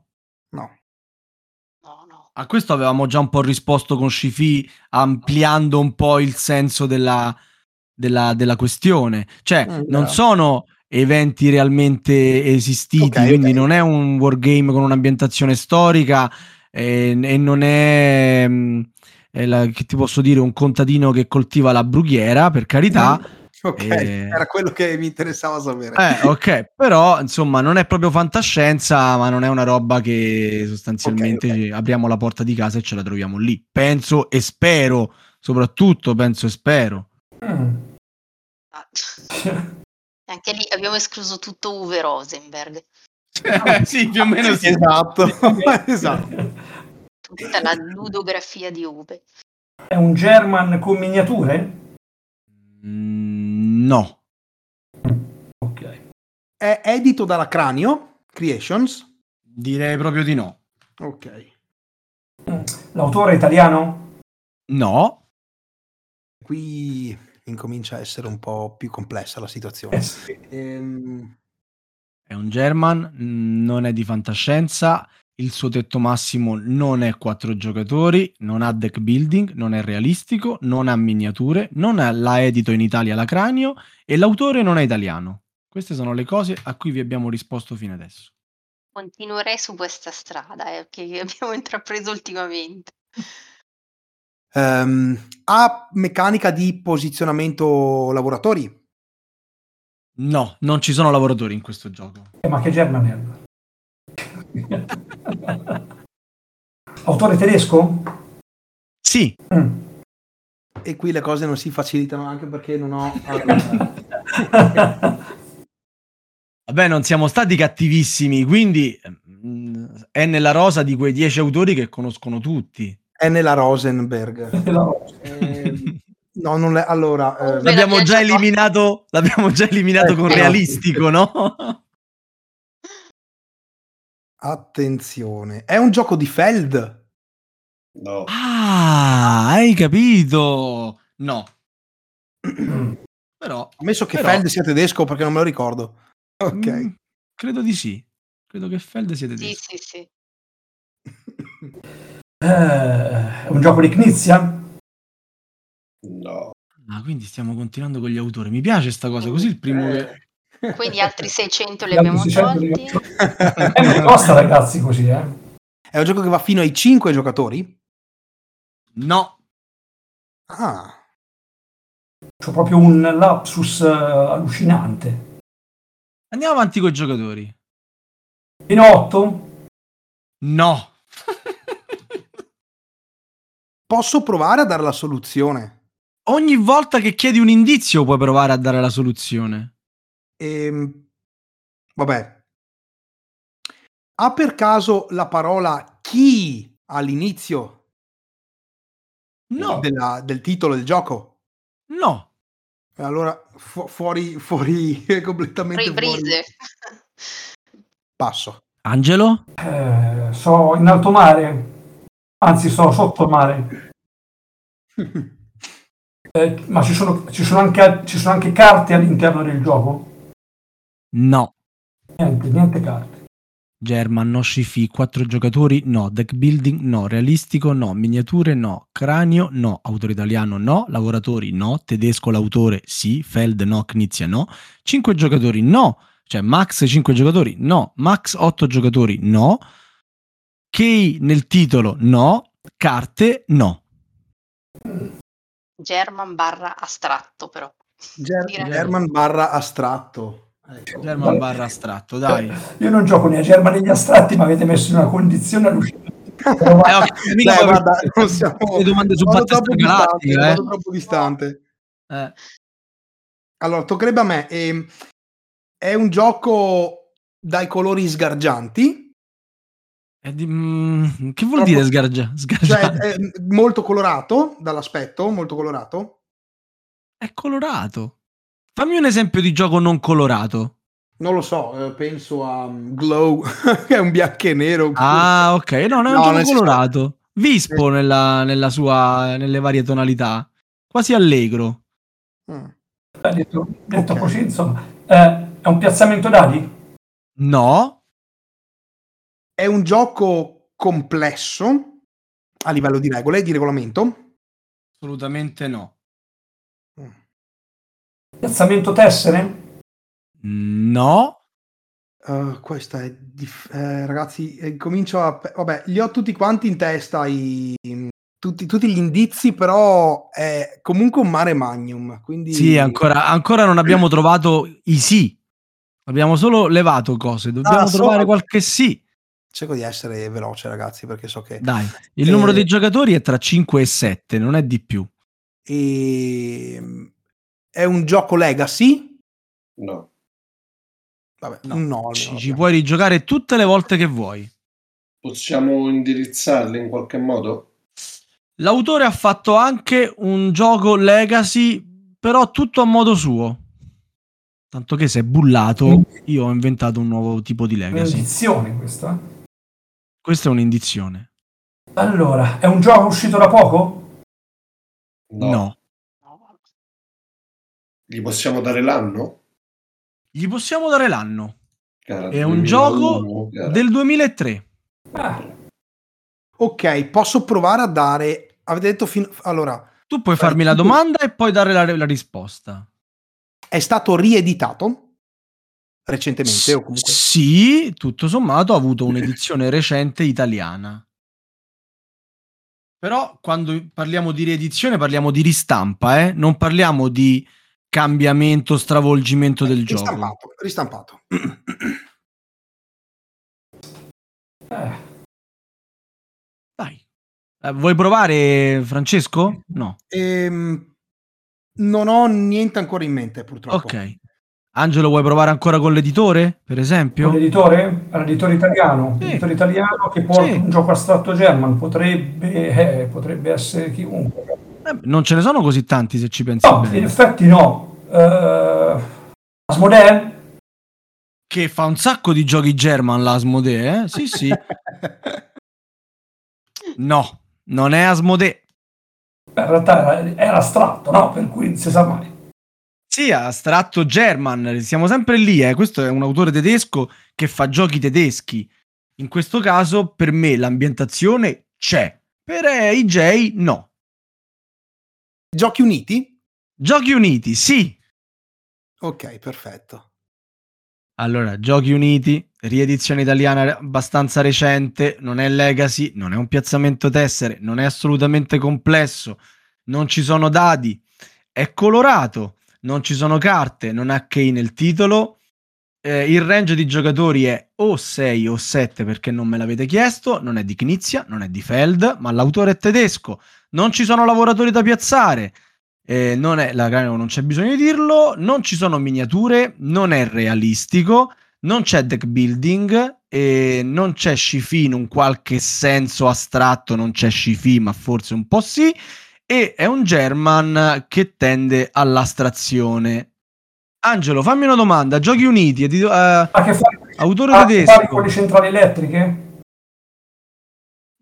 No. A questo avevamo già un po' risposto con Sci-Fi, ampliando un po' il senso della questione. Cioè, non sono eventi realmente esistiti, quindi non è un wargame con un'ambientazione storica e non è, che ti posso dire, un contadino che coltiva la brughiera, per carità. Ok, era quello che mi interessava sapere. Ok, però insomma non è proprio fantascienza, ma non è una roba che sostanzialmente apriamo la porta di casa e ce la troviamo lì. Penso e spero, soprattutto penso e spero. Anche lì abbiamo escluso tutto Uwe Rosenberg. Sì, più o meno sì. Esatto. Tutta la ludografia di Uwe. È un German con miniature? No. Ok. È edito dalla Cranio Creations? Direi proprio di no. Ok. L'autore è italiano? No. Qui incomincia a essere un po' più complessa la situazione. È un German, non è di fantascienza, il suo tetto massimo non è 4 giocatori, non ha deck building, non è realistico, non ha miniature, non l'ha edito in Italia la Cranio e l'autore non è italiano. Queste sono le cose a cui vi abbiamo risposto fino adesso. Continuerei su questa strada che abbiamo intrapreso ultimamente. Ha meccanica di posizionamento lavoratori? No, non ci sono lavoratori in questo gioco. Ma che German è? Autore tedesco? Sì. E qui le cose non si facilitano, anche perché non ho... Vabbè, non siamo stati cattivissimi, quindi è nella rosa di quei 10 autori che conoscono tutti. È nella Rosenberg. No, non le... Allora, l'abbiamo già eliminato con realistico, no? Attenzione, è un gioco di Feld? No. Ah, hai capito? No. Però ammesso che Feld sia tedesco, perché non me lo ricordo. Ok. Credo di sì. Credo che Feld sia tedesco. Sì. È un gioco di Knizia? No. Ah, quindi stiamo continuando con gli autori. Mi piace sta cosa, così il primo... Quindi altri 600 li abbiamo tolti. Non costa, ragazzi, così, È un gioco che va fino ai 5 giocatori? No. Ah. C'ho proprio un lapsus allucinante. Andiamo avanti con i giocatori. Fino a 8? No. Posso provare a dare la soluzione? Ogni volta che chiedi un indizio puoi provare a dare la soluzione. Vabbè. Ha per caso la parola chi all'inizio? No. Del titolo del gioco? No. Allora fuori completamente Riprise. Fuori. Passo. Angelo? So in alto mare. Anzi, sono sotto il mare. Ma ci sono anche carte all'interno del gioco? No. Niente carte. German, no. Sci-fi, 4 giocatori, no. Deck building, no. Realistico, no. Miniature, no. Cranio, no. Autore italiano, no. Lavoratori, no. Tedesco, l'autore, sì. Feld, no. Knizia, no. 5 giocatori, no. Cioè, max 5 giocatori, no. Max 8 giocatori, no. Che nel titolo, no. Carte, no. German / astratto, però. German / astratto. Ecco. German / astratto, dai. Io non gioco né a German né agli astratti, ma avete messo in una condizione allucinante. Dai, guarda, non siamo... Le domande su Battlestar Galactica, Vado troppo distante. Allora, toccherebbe a me. È un gioco dai colori sgargianti. Che vuol dire sgargiato? Cioè, è molto colorato dall'aspetto, molto colorato. È colorato. Fammi un esempio di gioco non colorato. Non lo so, penso a Glow, che è un bianco e nero. Ah, ok, no, non è un gioco colorato. Vispo nella sua, nelle varie tonalità. Quasi allegro. Detto così, insomma, è un piazzamento dadi? No. È un gioco complesso a livello di regole e di regolamento? Assolutamente no. Piazzamento tessere? No. Questa è ragazzi, comincio a... Vabbè, li ho tutti quanti in testa, tutti gli indizi, però è comunque un mare magnum, quindi... Sì, ancora non abbiamo trovato i sì. Abbiamo solo levato cose, dobbiamo trovare qualche sì. Cerco di essere veloce, ragazzi, perché so che... Dai, il numero dei giocatori è tra 5 e 7, non è di più. È un gioco legacy? No. Vabbè, no. Ci puoi rigiocare tutte le volte che vuoi. Possiamo indirizzarli in qualche modo? L'autore ha fatto anche un gioco legacy, però tutto a modo suo. Tanto che se è bullato, io ho inventato un nuovo tipo di legacy. Un'indizione questa? Questa è un'indizione. Allora, è un gioco uscito da poco? No. Gli possiamo dare l'anno? Gli possiamo dare l'anno. Cara, è un 2001, gioco del 2003. Ok, posso provare a dare... Avete detto allora... Tu puoi farmi la domanda e poi dare la risposta. È stato rieditato recentemente? O comunque... Sì, tutto sommato ha avuto un'edizione recente italiana. Però quando parliamo di riedizione parliamo di ristampa, non parliamo di cambiamento, stravolgimento del gioco. Ristampato. Dai. Vuoi provare, Francesco? No. Non ho niente ancora in mente, purtroppo. Ok. Angelo, vuoi provare ancora con l'editore, per esempio? Con l'editore? L'editore italiano. Sì. L'editore italiano che porta un gioco astratto German. Potrebbe essere chiunque. Non ce ne sono così tanti, se ci pensi bene. In effetti no. Asmodee? Che fa un sacco di giochi German, l'Asmodee, eh? Sì, sì. No, non è Asmodee. Beh, in realtà era astratto, no? Per cui non si sa mai. Sì, astratto German, siamo sempre lì, eh? Questo è un autore tedesco che fa giochi tedeschi. In questo caso, per me, l'ambientazione c'è. Per AJ, no. Giochi Uniti? Giochi Uniti, sì. Ok, perfetto. Allora, Giochi Uniti, riedizione italiana abbastanza recente, non è legacy, non è un piazzamento tessere, non è assolutamente complesso, non ci sono dadi, è colorato, non ci sono carte, non ha key nel titolo, il range di giocatori è o 6 o 7 perché non me l'avete chiesto, non è di Knizia, non è di Feld, ma l'autore è tedesco, non ci sono lavoratori da piazzare, non c'è bisogno di dirlo, non ci sono miniature, non è realistico, non c'è deck building, non c'è sci-fi in un qualche senso astratto, non c'è sci-fi ma forse un po' sì, e è un German che tende all'astrazione. Angelo, fammi una domanda. Giochi Uniti, autore tedesco, con le centrali elettriche?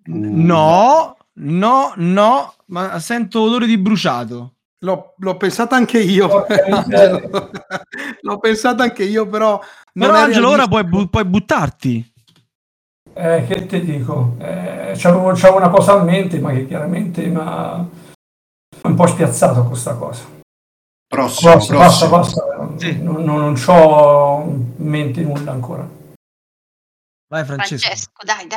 No, ma sento odore di bruciato. L'ho pensata anche io, l'ho pensata anche io, però Angelo, ora puoi buttarti. Che ti dico? C'avevo una cosa in mente, ma che chiaramente sono un po' spiazzato con questa cosa. Prossimo. Sì. Non c'ho in mente nulla ancora. Vai, Francesco, dai.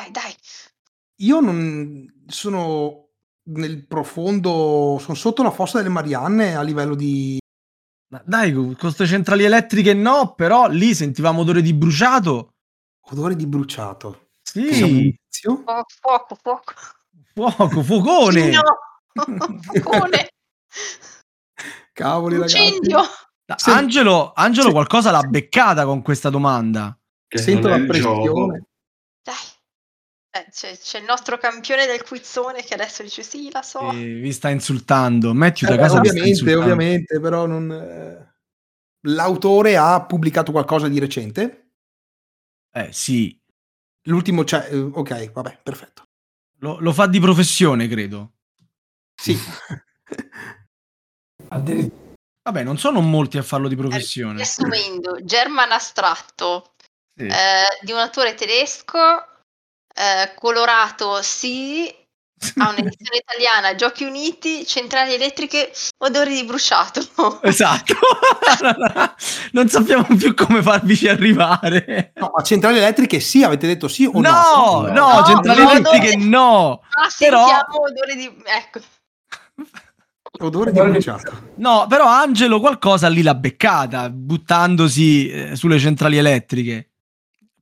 Io non sono nel profondo, sono sotto la fossa delle Marianne a livello di... Ma dai, con queste centrali elettriche no, però lì sentivamo odore di bruciato. Odore di bruciato? Sì. Fuoco, fuocone. Fuocone. Cavoli, incendio. Ragazzi. Angelo, qualcosa l'ha beccata con questa domanda. Che sento la pressione. Dai. C'è il nostro campione del quizzone che adesso dice sì, la so. Vi sta insultando. Matthew da casa ovviamente, vi sta insultando. Ovviamente, però non... L'autore ha pubblicato qualcosa di recente? Sì. L'ultimo c'è... Ok, vabbè, perfetto. Lo fa di professione, credo. Sì. Vabbè, non sono molti a farlo di professione. Riassumendo, German Astratto, sì. Di un autore tedesco, colorato, sì, ha un'edizione italiana, Giochi Uniti, centrali elettriche, odori di bruciato. Esatto. Non sappiamo più come farvici arrivare. No, ma centrali elettriche sì, avete detto sì o no? No, no, no, centrali elettriche no. Ma sentiamo però... odore di... ecco. Odore di bruciato. No, però Angelo qualcosa lì l'ha beccata, buttandosi sulle centrali elettriche.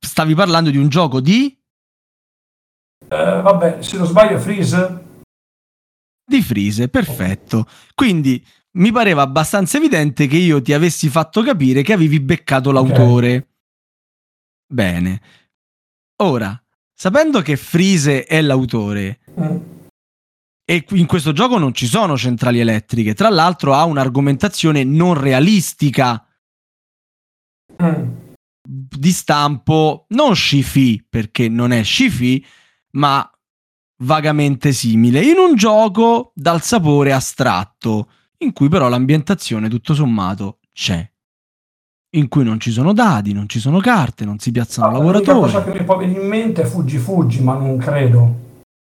Stavi parlando di un gioco di... vabbè, se non sbaglio Friese. Di Friese, perfetto. Quindi mi pareva abbastanza evidente che io ti avessi fatto capire che avevi beccato l'autore. Okay. Bene. Ora, sapendo che Friese è l'autore... E in questo gioco non ci sono centrali elettriche. Tra l'altro ha un'argomentazione non realistica, di stampo non sci-fi, perché non è sci-fi, ma vagamente simile, in un gioco dal sapore astratto, in cui però l'ambientazione tutto sommato c'è, in cui non ci sono dadi, non ci sono carte, non si piazzano lavoratori. La cosa che mi può venire in mente è Fuggi ma non credo.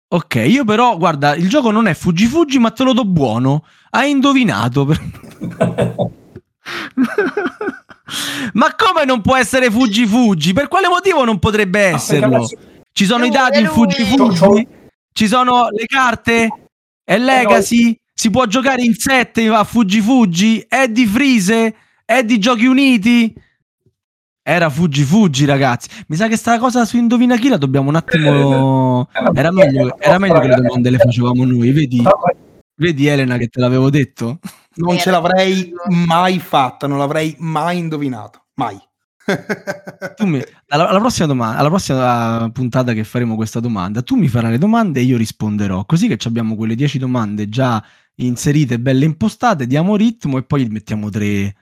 Ok, io però, guarda, il gioco non è Fuggi, ma te lo do buono. Hai indovinato. Ma come non può essere Fuggi? Per quale motivo non potrebbe esserlo? Ci sono i dadi in Fuggi? Ci sono le carte? È Legacy? Si può giocare in 7 a Fuggi? È di Friese? È di Giochi Uniti? Era Fuggi, ragazzi. Mi sa che sta cosa su Indovina Chi la dobbiamo un attimo... Era meglio che le domande le facevamo noi. Vedi Elena che te l'avevo detto? Non ce l'avrei mai fatta, non l'avrei mai indovinato. Mai. Alla prossima puntata che faremo questa domanda, tu mi farai le domande e io risponderò. Così che abbiamo quelle 10 domande già inserite, belle impostate, diamo ritmo e poi mettiamo tre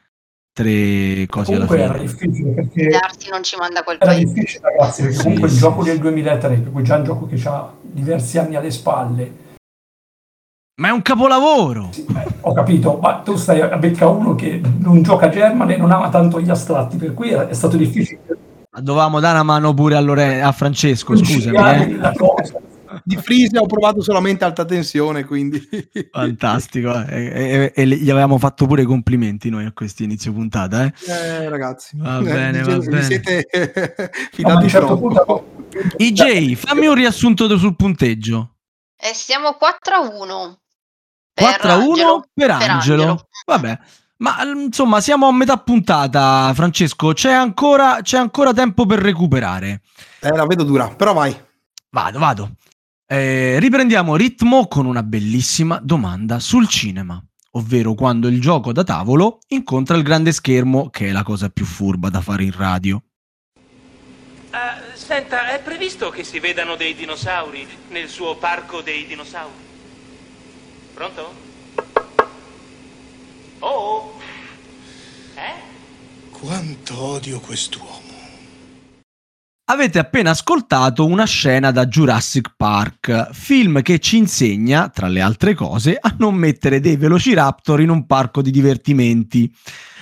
cose comunque alla fine. Era difficile perché Darsi non ci manda quel paese. Era difficile, ragazzi, perché comunque il gioco del 2003, per cui già un gioco che ha diversi anni alle spalle. Ma è un capolavoro. Sì, ho capito, ma tu stai a becca uno che non gioca German e non ama tanto gli astratti, per cui è stato difficile. Ma dovevamo dare una mano pure a Francesco, scusami. Di Friese ho provato solamente alta tensione, quindi fantastico, e gli avevamo fatto pure i complimenti noi a questo inizio puntata, ragazzi, va bene. Siete fidati troppo. Certo IJ, fammi un riassunto sul punteggio. Siamo 4-1 per Angelo. Vabbè, ma insomma siamo a metà puntata, Francesco, c'è ancora tempo per recuperare, la vedo dura, però vai. Vado. Riprendiamo ritmo con una bellissima domanda sul cinema, ovvero quando il gioco da tavolo incontra il grande schermo, che è la cosa più furba da fare in radio. Senta, è previsto che si vedano dei dinosauri nel suo parco dei dinosauri? Pronto? Oh? Quanto odio quest'uomo. Avete appena ascoltato una scena da Jurassic Park, film che ci insegna, tra le altre cose, a non mettere dei velociraptor in un parco di divertimenti.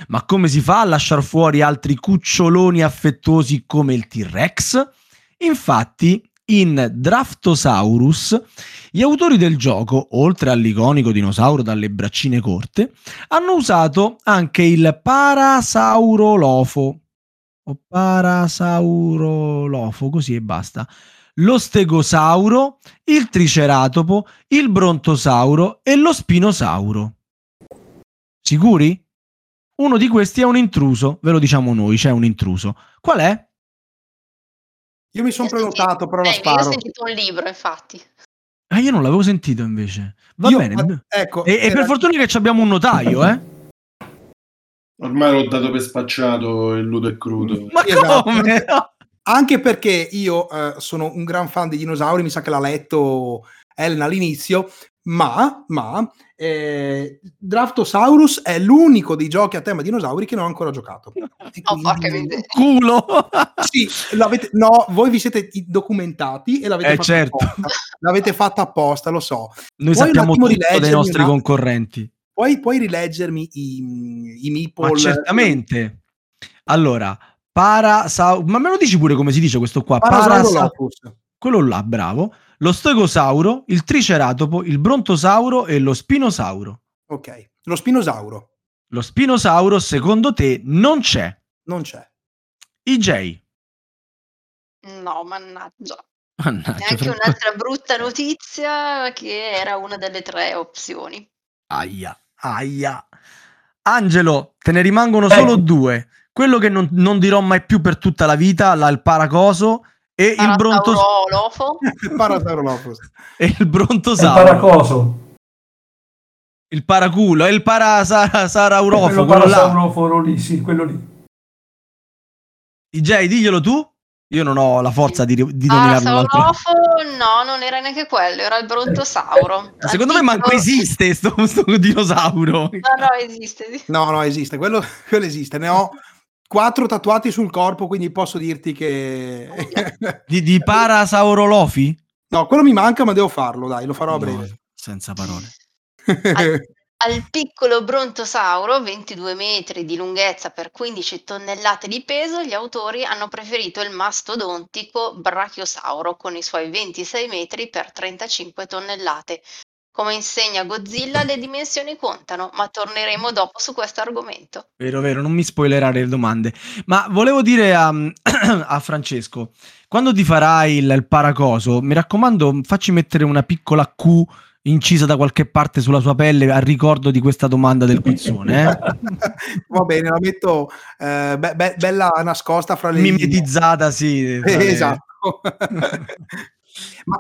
Ma come si fa a lasciar fuori altri cuccioloni affettuosi come il T-Rex? Infatti, in Draftosaurus, gli autori del gioco, oltre all'iconico dinosauro dalle braccine corte, hanno usato anche il parasaurolofo. O parasaurolofo, così e basta, lo stegosauro, il triceratopo, il brontosauro e lo spinosauro. Sicuri? Uno di questi è un intruso, ve lo diciamo noi, c'è un intruso. Qual è? Io mi sono prenotato, però la sparo. Io ho sentito un libro, infatti. Io non l'avevo sentito, invece. Va bene. Ecco, e per fortuna che abbiamo un notaio, Ormai l'ho dato per spacciato il Ludo e Crudo. Ma come? Anche perché io sono un gran fan dei dinosauri, mi sa che l'ha letto Elena all'inizio, ma Draftosaurus è l'unico dei giochi a tema dinosauri che non ho ancora giocato. Quindi... culo! Sì, no, voi vi siete documentati e l'avete fatta certo. Apposta. L'avete fatta apposta, lo so. Noi poi sappiamo tutto dei nostri concorrenti. Puoi rileggermi i meeple? Ma certamente. Allora... ma me lo dici pure come si dice questo qua? Quello là, bravo. Lo stegosauro, il triceratopo, il brontosauro e lo spinosauro. Ok, lo spinosauro. Lo spinosauro, secondo te, non c'è? Non c'è. IJ? No, mannaggia. Anche un'altra brutta notizia che era una delle tre opzioni. Aia. Angelo, te ne rimangono solo due. Quello che non dirò mai più per tutta la vita, il paracoso e il brontosauro. E il brontosauro. Il paracoso. Il paraculo, il parasaurofo, quello lì, sì, quello lì. IJ, diglielo tu. Io non ho la forza di nominarlo. No, non era neanche quello, era il brontosauro. Secondo me manco esiste sto dinosauro. No, esiste. No, esiste, quello esiste. Ne ho 4 tatuati sul corpo, quindi posso dirti che... di parasaurolofi? No, quello mi manca, ma devo farlo, dai, lo farò a breve. No, senza parole. Al piccolo brontosauro, 22 metri di lunghezza per 15 tonnellate di peso, gli autori hanno preferito il mastodontico brachiosauro con i suoi 26 metri per 35 tonnellate. Come insegna Godzilla, le dimensioni contano, ma torneremo dopo su questo argomento. Vero, non mi spoilerare le domande. Ma volevo dire a Francesco, quando ti farai il paracoso, mi raccomando, facci mettere una piccola Q incisa da qualche parte sulla sua pelle a ricordo di questa domanda del quizzone. Va bene, la metto bella nascosta fra le mimetizzata, sì. Esatto. Ma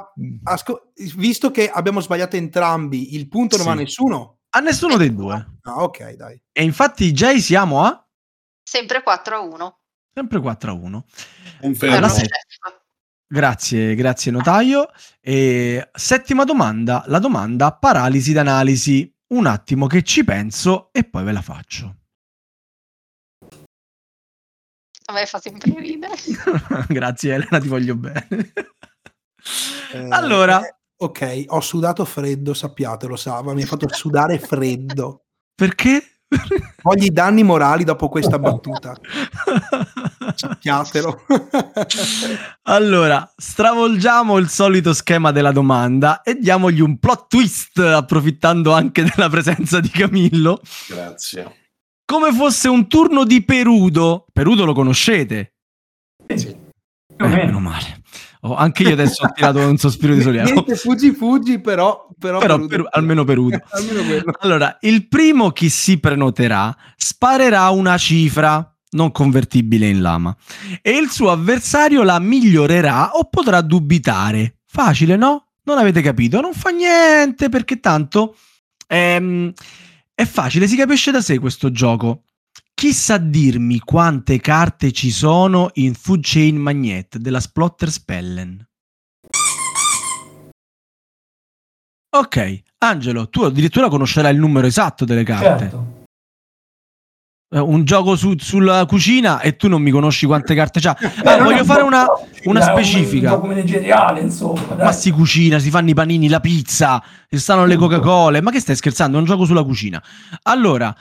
visto che abbiamo sbagliato entrambi, il punto non va a nessuno? A nessuno dei due. Ah, ok, dai. E infatti Jay siamo a? Sempre 4-1. Sempre 4-1. Grazie notaio. E settima domanda, la domanda paralisi d'analisi. Un attimo che ci penso e poi ve la faccio. A me fa sempre ridere. Grazie Elena, ti voglio bene. Allora, ok, ho sudato freddo, sappiatelo, Sava, mi ha fatto sudare freddo. Perché? Voglio i danni morali dopo questa battuta. Sappiatelo. Allora, stravolgiamo il solito schema della domanda e diamogli un plot twist, approfittando anche della presenza di Camillo. Grazie. Come fosse un turno di Perudo. Perudo lo conoscete? Sì. Meno male. Oh, anche io adesso ho tirato un sospiro di sollievo. Niente, fuggi, però Perudo. Almeno Perudo. Allora, il primo chi si prenoterà sparerà una cifra non convertibile in lama e il suo avversario la migliorerà o potrà dubitare. Facile, no? Non avete capito? Non fa niente, perché tanto è facile, si capisce da sé questo gioco. Chi sa dirmi quante carte ci sono in Food Chain Magnate della Splotter Spellen? Ok, Angelo, tu addirittura conoscerai il numero esatto delle carte. Certo. Un gioco sulla cucina e tu non mi conosci quante carte c'ha. Voglio fare una specifica. Un gioco manageriale, insomma. Dai. Ma si cucina, si fanno i panini, la pizza, si stanno le Coca-Cola. Ma che stai scherzando? È un gioco sulla cucina. Allora...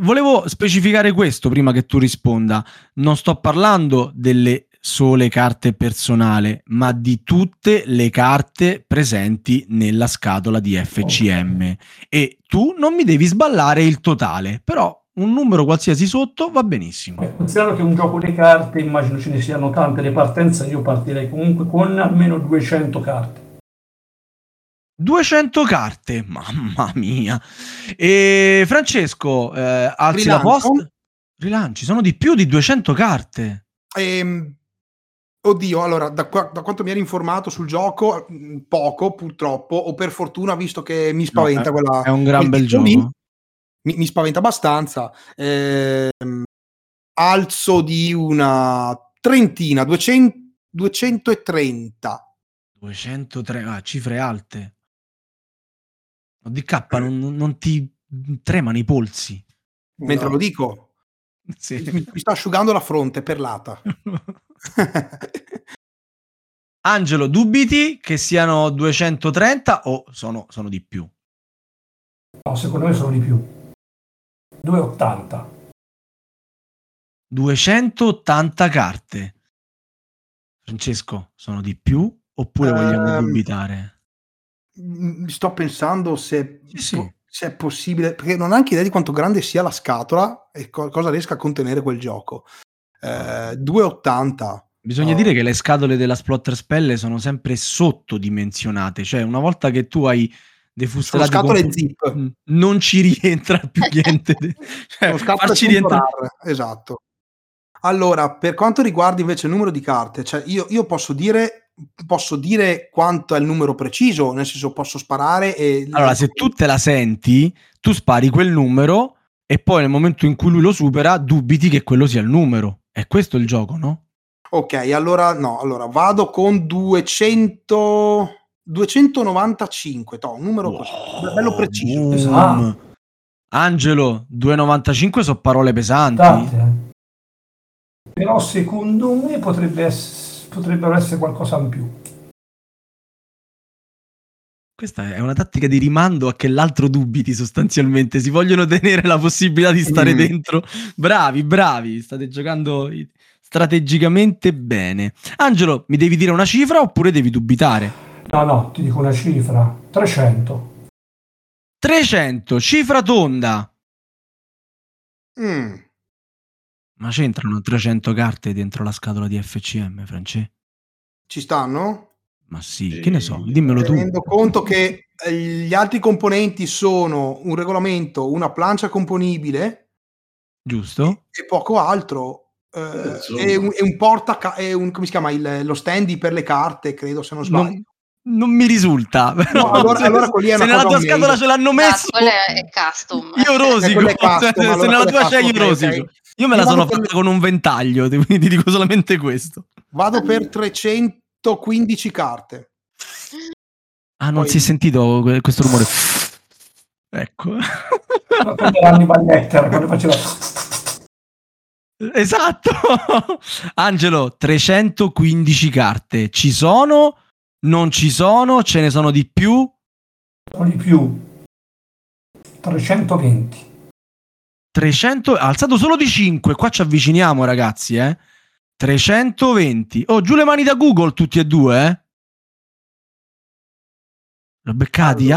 volevo specificare questo prima che tu risponda. Non sto parlando delle sole carte personale, ma di tutte le carte presenti nella scatola di FCM. Okay. E tu non mi devi sballare il totale, però un numero qualsiasi sotto va benissimo. Considerando che è un gioco di carte, immagino ce ne siano tante le partenze, io partirei comunque con almeno 200 carte. 200 carte, mamma mia. E Francesco, alzi la posta. Rilanci, sono di più di 200 carte. Oddio, allora, da quanto mi ero informato sul gioco, poco purtroppo, o per fortuna, visto che mi spaventa quella... È un gran bel gioco. Mi spaventa abbastanza. Alzo di una trentina, 230. 203, cifre alte. ODK non ti tremano i polsi. Mentre no. Lo dico, sì. mi sto asciugando la fronte perlata. Angelo, dubiti che siano 230 o sono di più? No, secondo me sono di più. 280. 280 carte. Francesco, sono di più oppure vogliamo dubitare? Sto pensando se, sì. Se è possibile, perché non ho anche idea di quanto grande sia la scatola e cosa riesca a contenere quel gioco. 280. Bisogna dire che le scatole della Splotter Spelle sono sempre sottodimensionate, cioè una volta che tu hai defustellato scatole zip non ci rientra più niente. Farci rientrare. Esatto. Allora, per quanto riguarda invece il numero di carte, cioè io posso dire quanto è il numero preciso, nel senso posso sparare e... Allora, se tu te la senti, tu spari quel numero e poi nel momento in cui lui lo supera, dubiti che quello sia il numero. È questo il gioco, no? Ok, allora vado con 295, un numero così, bello preciso. Pesante. Angelo, 295 sono parole pesanti. Però secondo me potrebbero essere qualcosa in più. Questa è una tattica di rimando a che l'altro dubiti sostanzialmente, si vogliono tenere la possibilità di stare dentro. Bravi, state giocando strategicamente bene. Angelo, mi devi dire una cifra oppure devi dubitare? No, ti dico una cifra. 300, cifra tonda. Ma c'entrano 300 carte dentro la scatola di FCM, Francesco? Ci stanno? Ma sì, che ne so, dimmelo tu. Mi rendo conto che gli altri componenti sono un regolamento, una plancia componibile, giusto? E poco altro, e un porta, e un, come si chiama, lo standy per le carte, credo, se non sbaglio. Non mi risulta. Però, no, allora quelli è se nella tua scatola ce l'hanno messo, quello è custom. Io rosico, se nella tua c'è io rosico. Okay. Io me la sono fatta con un ventaglio, ti dico solamente questo. Vado per 300. 15 carte. Non si è sentito questo rumore. Ecco. Esatto. Angelo, 315 carte. Ci sono? Non ci sono? Ce ne sono di più? Sono di più. 320. 300, alzato solo di 5. Qua ci avviciniamo, ragazzi, 320. Giù le mani da Google tutti e due, L'ho beccati,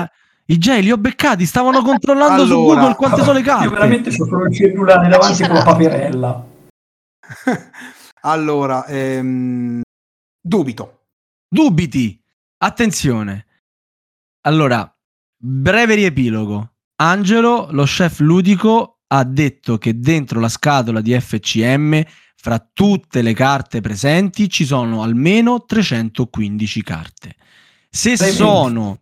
I gei li ho beccati, stavano controllando su Google quante sono le carte. Io veramente c'ho solo il cellulare davanti con la paperella. Allora, dubiti. Attenzione. Allora, breve riepilogo. Angelo, lo chef ludico, ha detto che dentro la scatola di FCM, fra tutte le carte presenti, ci sono almeno 315 carte. Se sono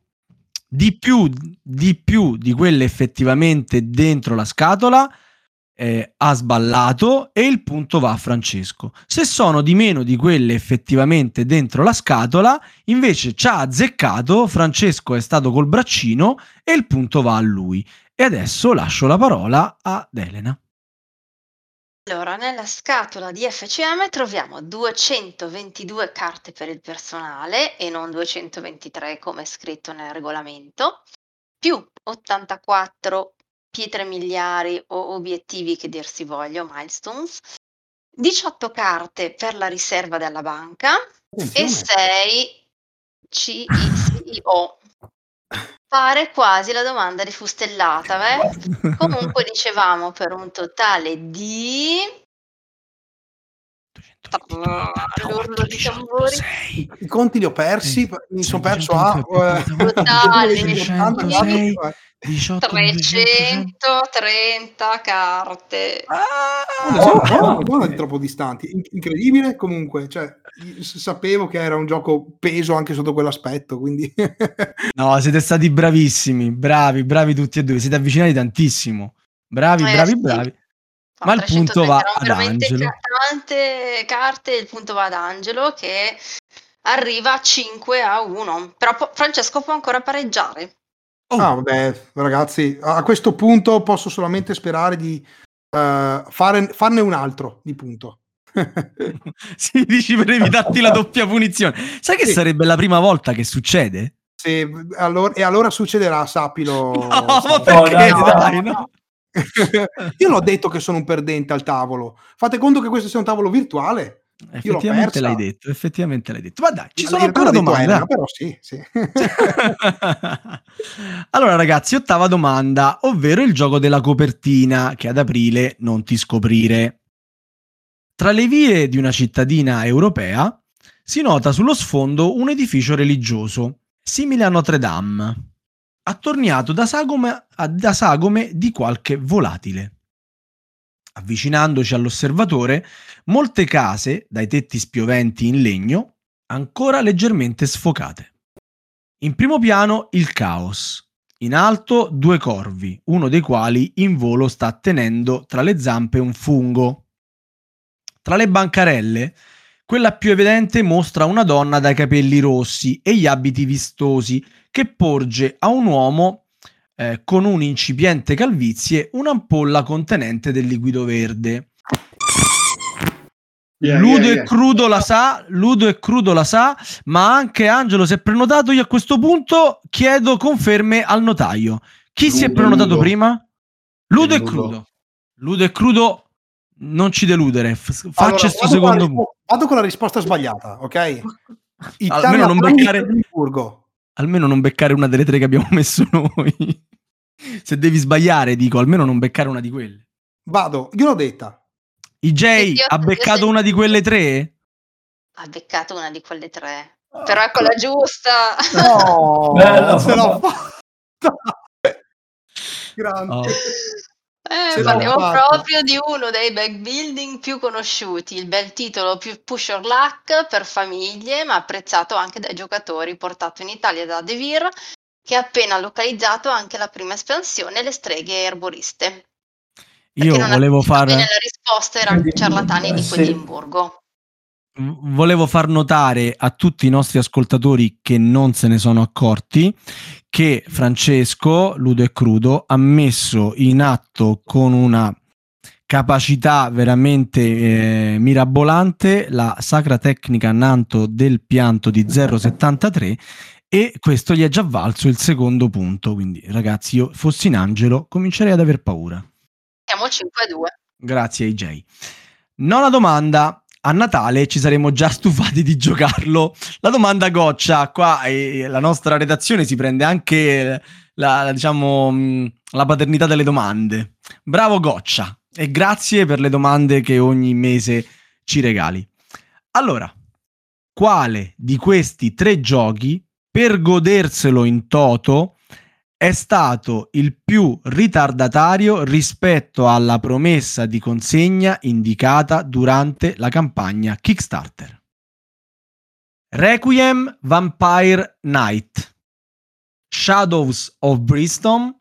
di più di quelle effettivamente dentro la scatola, ha sballato e il punto va a Francesco. Se sono di meno di quelle effettivamente dentro la scatola, invece ci ha azzeccato, Francesco è stato col braccino e il punto va a lui. E adesso lascio la parola ad Elena. Allora, nella scatola di FCM troviamo 222 carte per il personale e non 223 come è scritto nel regolamento, più 84 pietre miliari o obiettivi che dir si voglia, milestones, 18 carte per la riserva della banca e 6 CICO. Pare quasi la domanda di fustellata, Comunque dicevamo per un totale di... l'urlo di tamburi. I conti li ho persi, mi sono perso a... Totale 330 carte. Non è troppo distanti, incredibile comunque, cioè... Sapevo che era un gioco peso anche sotto quell'aspetto, quindi no, siete stati bravissimi, bravi tutti e due, siete avvicinati tantissimo, bravi. Ma il punto va ad Angelo. Tante carte, il punto va ad Angelo che arriva a 5-1. Però Francesco può ancora pareggiare. Ah, vabbè, ragazzi, a questo punto posso solamente sperare di farne un altro di punto. Sì, dici per evitarti la doppia punizione. Sai che sarebbe la prima volta che succede? Sì, allora succederà, sappilo. No, ma perché? No, dai, no. Io l'ho detto che sono un perdente al tavolo. Fate conto che questo sia un tavolo virtuale. Effettivamente l'hai detto, Ma dai, ci sono ancora domande. Però sì. Allora, ragazzi, ottava domanda, ovvero il gioco della copertina che ad aprile non ti scoprire. Tra le vie di una cittadina europea si nota sullo sfondo un edificio religioso, simile a Notre Dame, attorniato da sagome di qualche volatile. Avvicinandoci all'osservatore, molte case, dai tetti spioventi in legno, ancora leggermente sfocate. In primo piano il caos. In alto due corvi, uno dei quali in volo sta tenendo tra le zampe un fungo. Tra le bancarelle, quella più evidente mostra una donna dai capelli rossi e gli abiti vistosi che porge a un uomo con un incipiente calvizie un'ampolla contenente del liquido verde. Ludo e Crudo la sa, ma anche Angelo si è prenotato. Io a questo punto chiedo conferme al notaio. Chi si è prenotato prima? Ludo e Crudo. Non ci deludere, faccia questo secondo punto. Vado con la risposta sbagliata, ok? Almeno non beccare una delle tre che abbiamo messo noi. Se devi sbagliare, dico, almeno non beccare una di quelle. Vado, io l'ho detta. IJ ha beccato una di quelle tre? Ha beccato una di quelle tre. Però è quella giusta. No, non se l'ho fatta. Grande. Oh. Parliamo proprio di uno dei backbuilding più conosciuti, il bel titolo più push your luck per famiglie, ma apprezzato anche dai giocatori, portato in Italia da De Vir, che ha appena localizzato anche la prima espansione, Le streghe erboriste. Perché io volevo fare la risposta era Ciarlatani di Quedlinburgo. Volevo far notare a tutti i nostri ascoltatori che non se ne sono accorti che Francesco Ludo e Crudo ha messo in atto con una capacità veramente mirabolante la sacra tecnica Nanto del pianto di 0,73 e questo gli è già valso il secondo punto. Quindi ragazzi, io fossi in Angelo comincerei ad aver paura. Siamo 5-2. Grazie AJ. Nona domanda. A Natale ci saremo già stufati di giocarlo. La domanda goccia, qua la nostra redazione si prende anche la paternità delle domande. Bravo goccia e grazie per le domande che ogni mese ci regali. Allora, quale di questi tre giochi, per goderselo in toto, è stato il più ritardatario rispetto alla promessa di consegna indicata durante la campagna Kickstarter? Requiem Vampire Knight, Shadows of Bristol,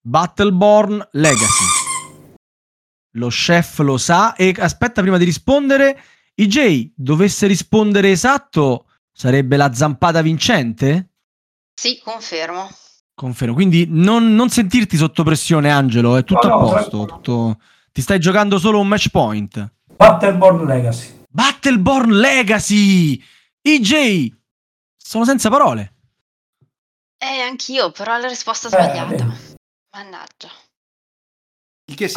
Battleborn Legacy. Lo chef lo sa e aspetta prima di rispondere. IJ, dovesse rispondere esatto, sarebbe la zampata vincente? Sì, confermo. Quindi non sentirti sotto pressione, Angelo, è tutto a posto. Ti stai giocando solo un match point. Battleborn Legacy! IJ! Sono senza parole. Anch'io, però la risposta sbagliata. Mannaggia.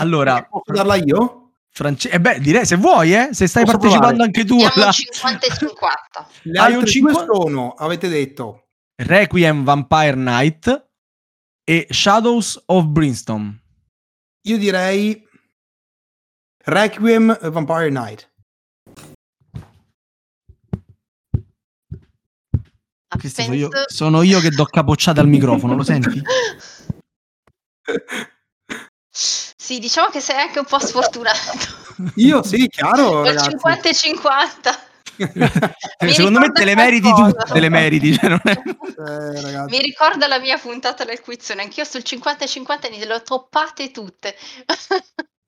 Allora, posso darla io? Direi se vuoi, se stai posso partecipando provare. Anche tu. Abbiamo 50 e 50. Le altre 50... due sono, avete detto, Requiem Vampire Knight e Shadows of Bristol. Io direi Requiem Vampire Knight. Sono io che do capocciata al microfono, lo senti? Sì, diciamo che sei anche un po' sfortunato. Io sì, chiaro. Per 50 e 50. Secondo me te le meriti tutte, ragazzi. Mi ricorda la mia puntata del quizzone, anch'io sul 50-50 le ho toppate tutte.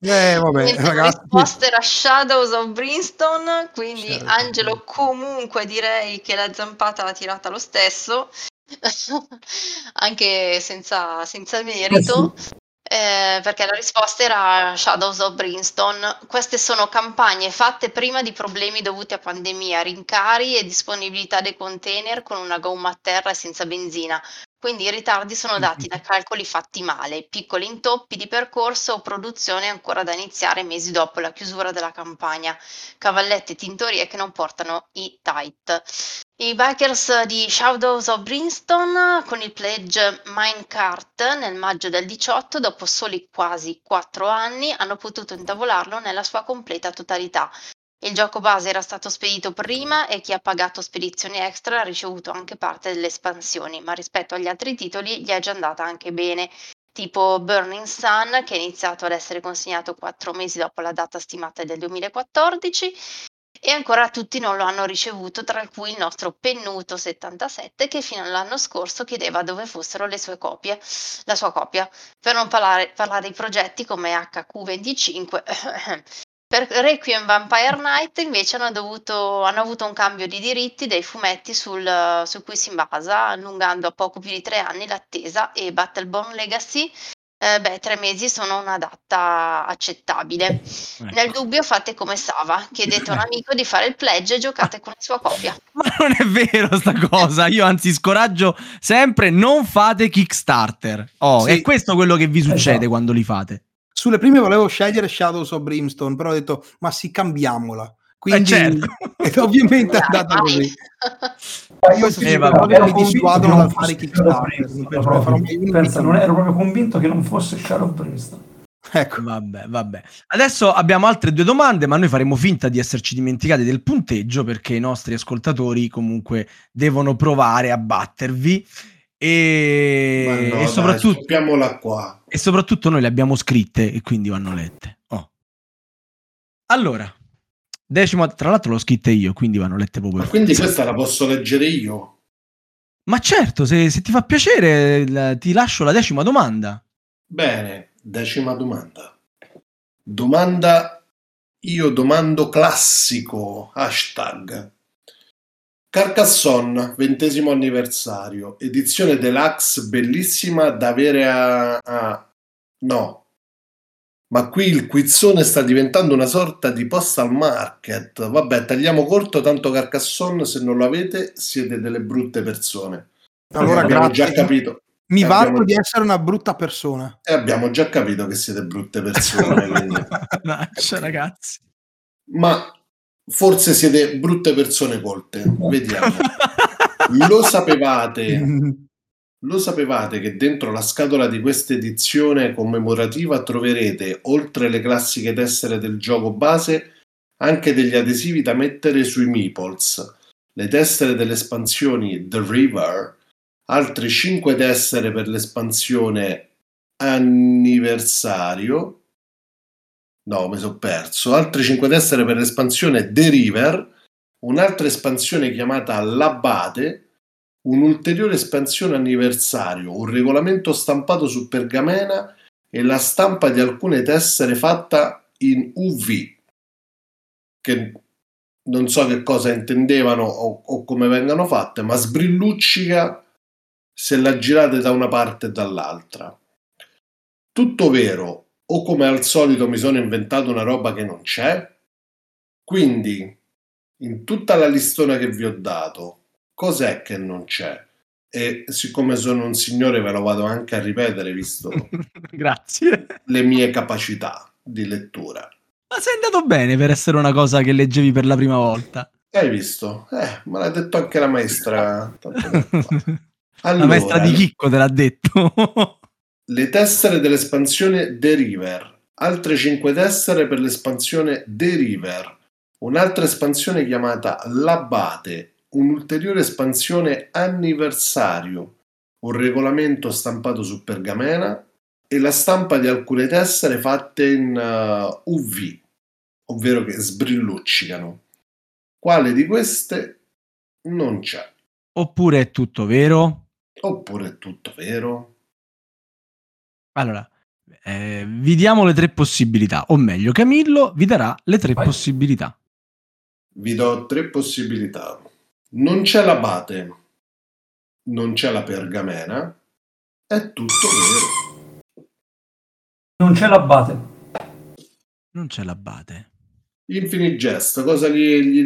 Vabbè, ragazzi. La risposta era Shadows of Brimstone, quindi Shadows. Angelo comunque direi che la zampata l'ha tirata lo stesso, anche senza merito. Sì. Perché la risposta era Shadows of Brimstone. Queste sono campagne fatte prima di problemi dovuti a pandemia, rincari e disponibilità dei container con una gomma a terra e senza benzina. Quindi i ritardi sono dati da calcoli fatti male, piccoli intoppi di percorso o produzione ancora da iniziare mesi dopo la chiusura della campagna, cavallette e tintorie che non portano i tight. I bikers di Shadows of Brimstone con il pledge Minecart nel maggio del 18, dopo soli quasi 4 anni, hanno potuto intavolarlo nella sua completa totalità. Il gioco base era stato spedito prima e chi ha pagato spedizioni extra ha ricevuto anche parte delle espansioni, ma rispetto agli altri titoli gli è già andata anche bene, tipo Burning Sun, che è iniziato ad essere consegnato 4 mesi dopo la data stimata del 2014, e ancora tutti non lo hanno ricevuto, tra cui il nostro pennuto 77 che fino all'anno scorso chiedeva dove fossero le sue copie, la sua copia, per non parlare di progetti come HQ25. Per Requiem Vampire Knight invece hanno avuto un cambio di diritti dei fumetti su cui si basa, allungando a poco più di 3 anni l'attesa, e Battleborn Legacy, 3 mesi sono una data accettabile. Ecco. Nel dubbio fate come Sava, chiedete a un amico di fare il pledge e giocate con la sua copia. Ma non è vero sta cosa, io anzi scoraggio sempre, non fate Kickstarter. Oh, sì. È questo quello che vi succede quando li fate. Sulle prime volevo scegliere Shadows of Brimstone, però ho detto, ma sì, cambiamola. Quindi certo. Ovviamente è andata così. Io sono fare Kickstarter, non ero proprio convinto che non fosse Shadow Priest. Ecco, vabbè. Adesso abbiamo altre 2 domande, ma noi faremo finta di esserci dimenticati del punteggio perché i nostri ascoltatori comunque devono provare a battervi. E soprattutto noi le abbiamo scritte e quindi vanno lette. Oh. Allora, decima, tra l'altro l'ho scritta io, quindi vanno lette proprio. Ma quindi questa la posso leggere io? Ma certo, se ti fa piacere ti lascio la 10ª domanda. Bene, 10ª domanda. Domanda io domando classico, hashtag. Carcassonne, 20° anniversario, edizione deluxe bellissima da avere no. Ma qui il quizzone sta diventando una sorta di postal market. Vabbè, tagliamo corto, tanto Carcassonne, se non lo avete, siete delle brutte persone. Allora, abbiamo già capito. Mi vanto di essere una brutta persona. E abbiamo già capito che siete brutte persone. Mannaggia, ragazzi. Ma forse siete brutte persone colte. Vediamo. Lo sapevate che dentro la scatola di questa edizione commemorativa troverete, oltre le classiche tessere del gioco base, anche degli adesivi da mettere sui meeples, le tessere delle espansioni The River, altre 5 tessere per l'espansione Anniversario, no, mi sono perso, altre 5 tessere per l'espansione The River, un'altra espansione chiamata L'Abate, un'ulteriore espansione Anniversario, un regolamento stampato su pergamena e la stampa di alcune tessere fatta in UV, che non so che cosa intendevano o come vengano fatte, ma sbrilluccica se la girate da una parte e dall'altra. Tutto vero, o come al solito mi sono inventato una roba che non c'è? Quindi, in tutta la listona che vi ho dato, cos'è che non c'è? E siccome sono un signore ve lo vado anche a ripetere, visto grazie le mie capacità di lettura. Ma sei andato bene per essere una cosa che leggevi per la prima volta. Hai visto? Me l'ha detto anche la maestra. Allora, la maestra di Chicco te l'ha detto. Le tessere dell'espansione The River, altre 5 tessere per l'espansione The River, un'altra espansione chiamata L'Abate, un'ulteriore espansione Anniversario, un regolamento stampato su pergamena e la stampa di alcune tessere fatte in UV, ovvero che sbrilluccicano. Quale di queste non c'è? Oppure è tutto vero? Allora, vi diamo le tre possibilità, o meglio Camillo vi darà le tre possibilità. Vi do tre possibilità. Non c'è l'abate, non c'è la pergamena, è tutto vero. Non c'è l'abate. Non c'è l'abate. Infinite Jest, cosa gli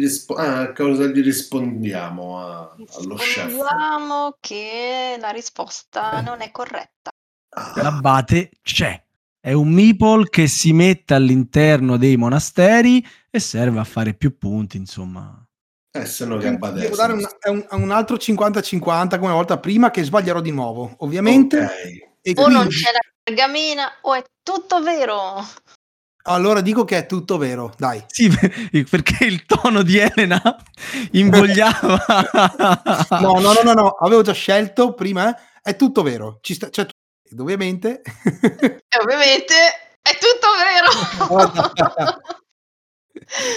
rispondiamo allo chef? Rispondiamo che la risposta non è corretta. L'abate c'è. È un meeple che si mette all'interno dei monasteri e serve a fare più punti, insomma. Se no che abate. Devo dare un altro 50-50 come una volta prima che sbaglierò di nuovo, ovviamente. Okay. E o non c'è la pergamena o è tutto vero. Allora dico che è tutto vero, dai. Sì, perché il tono di Elena invogliava. No, avevo già scelto prima, è tutto vero. Ovviamente. Ovviamente è tutto vero.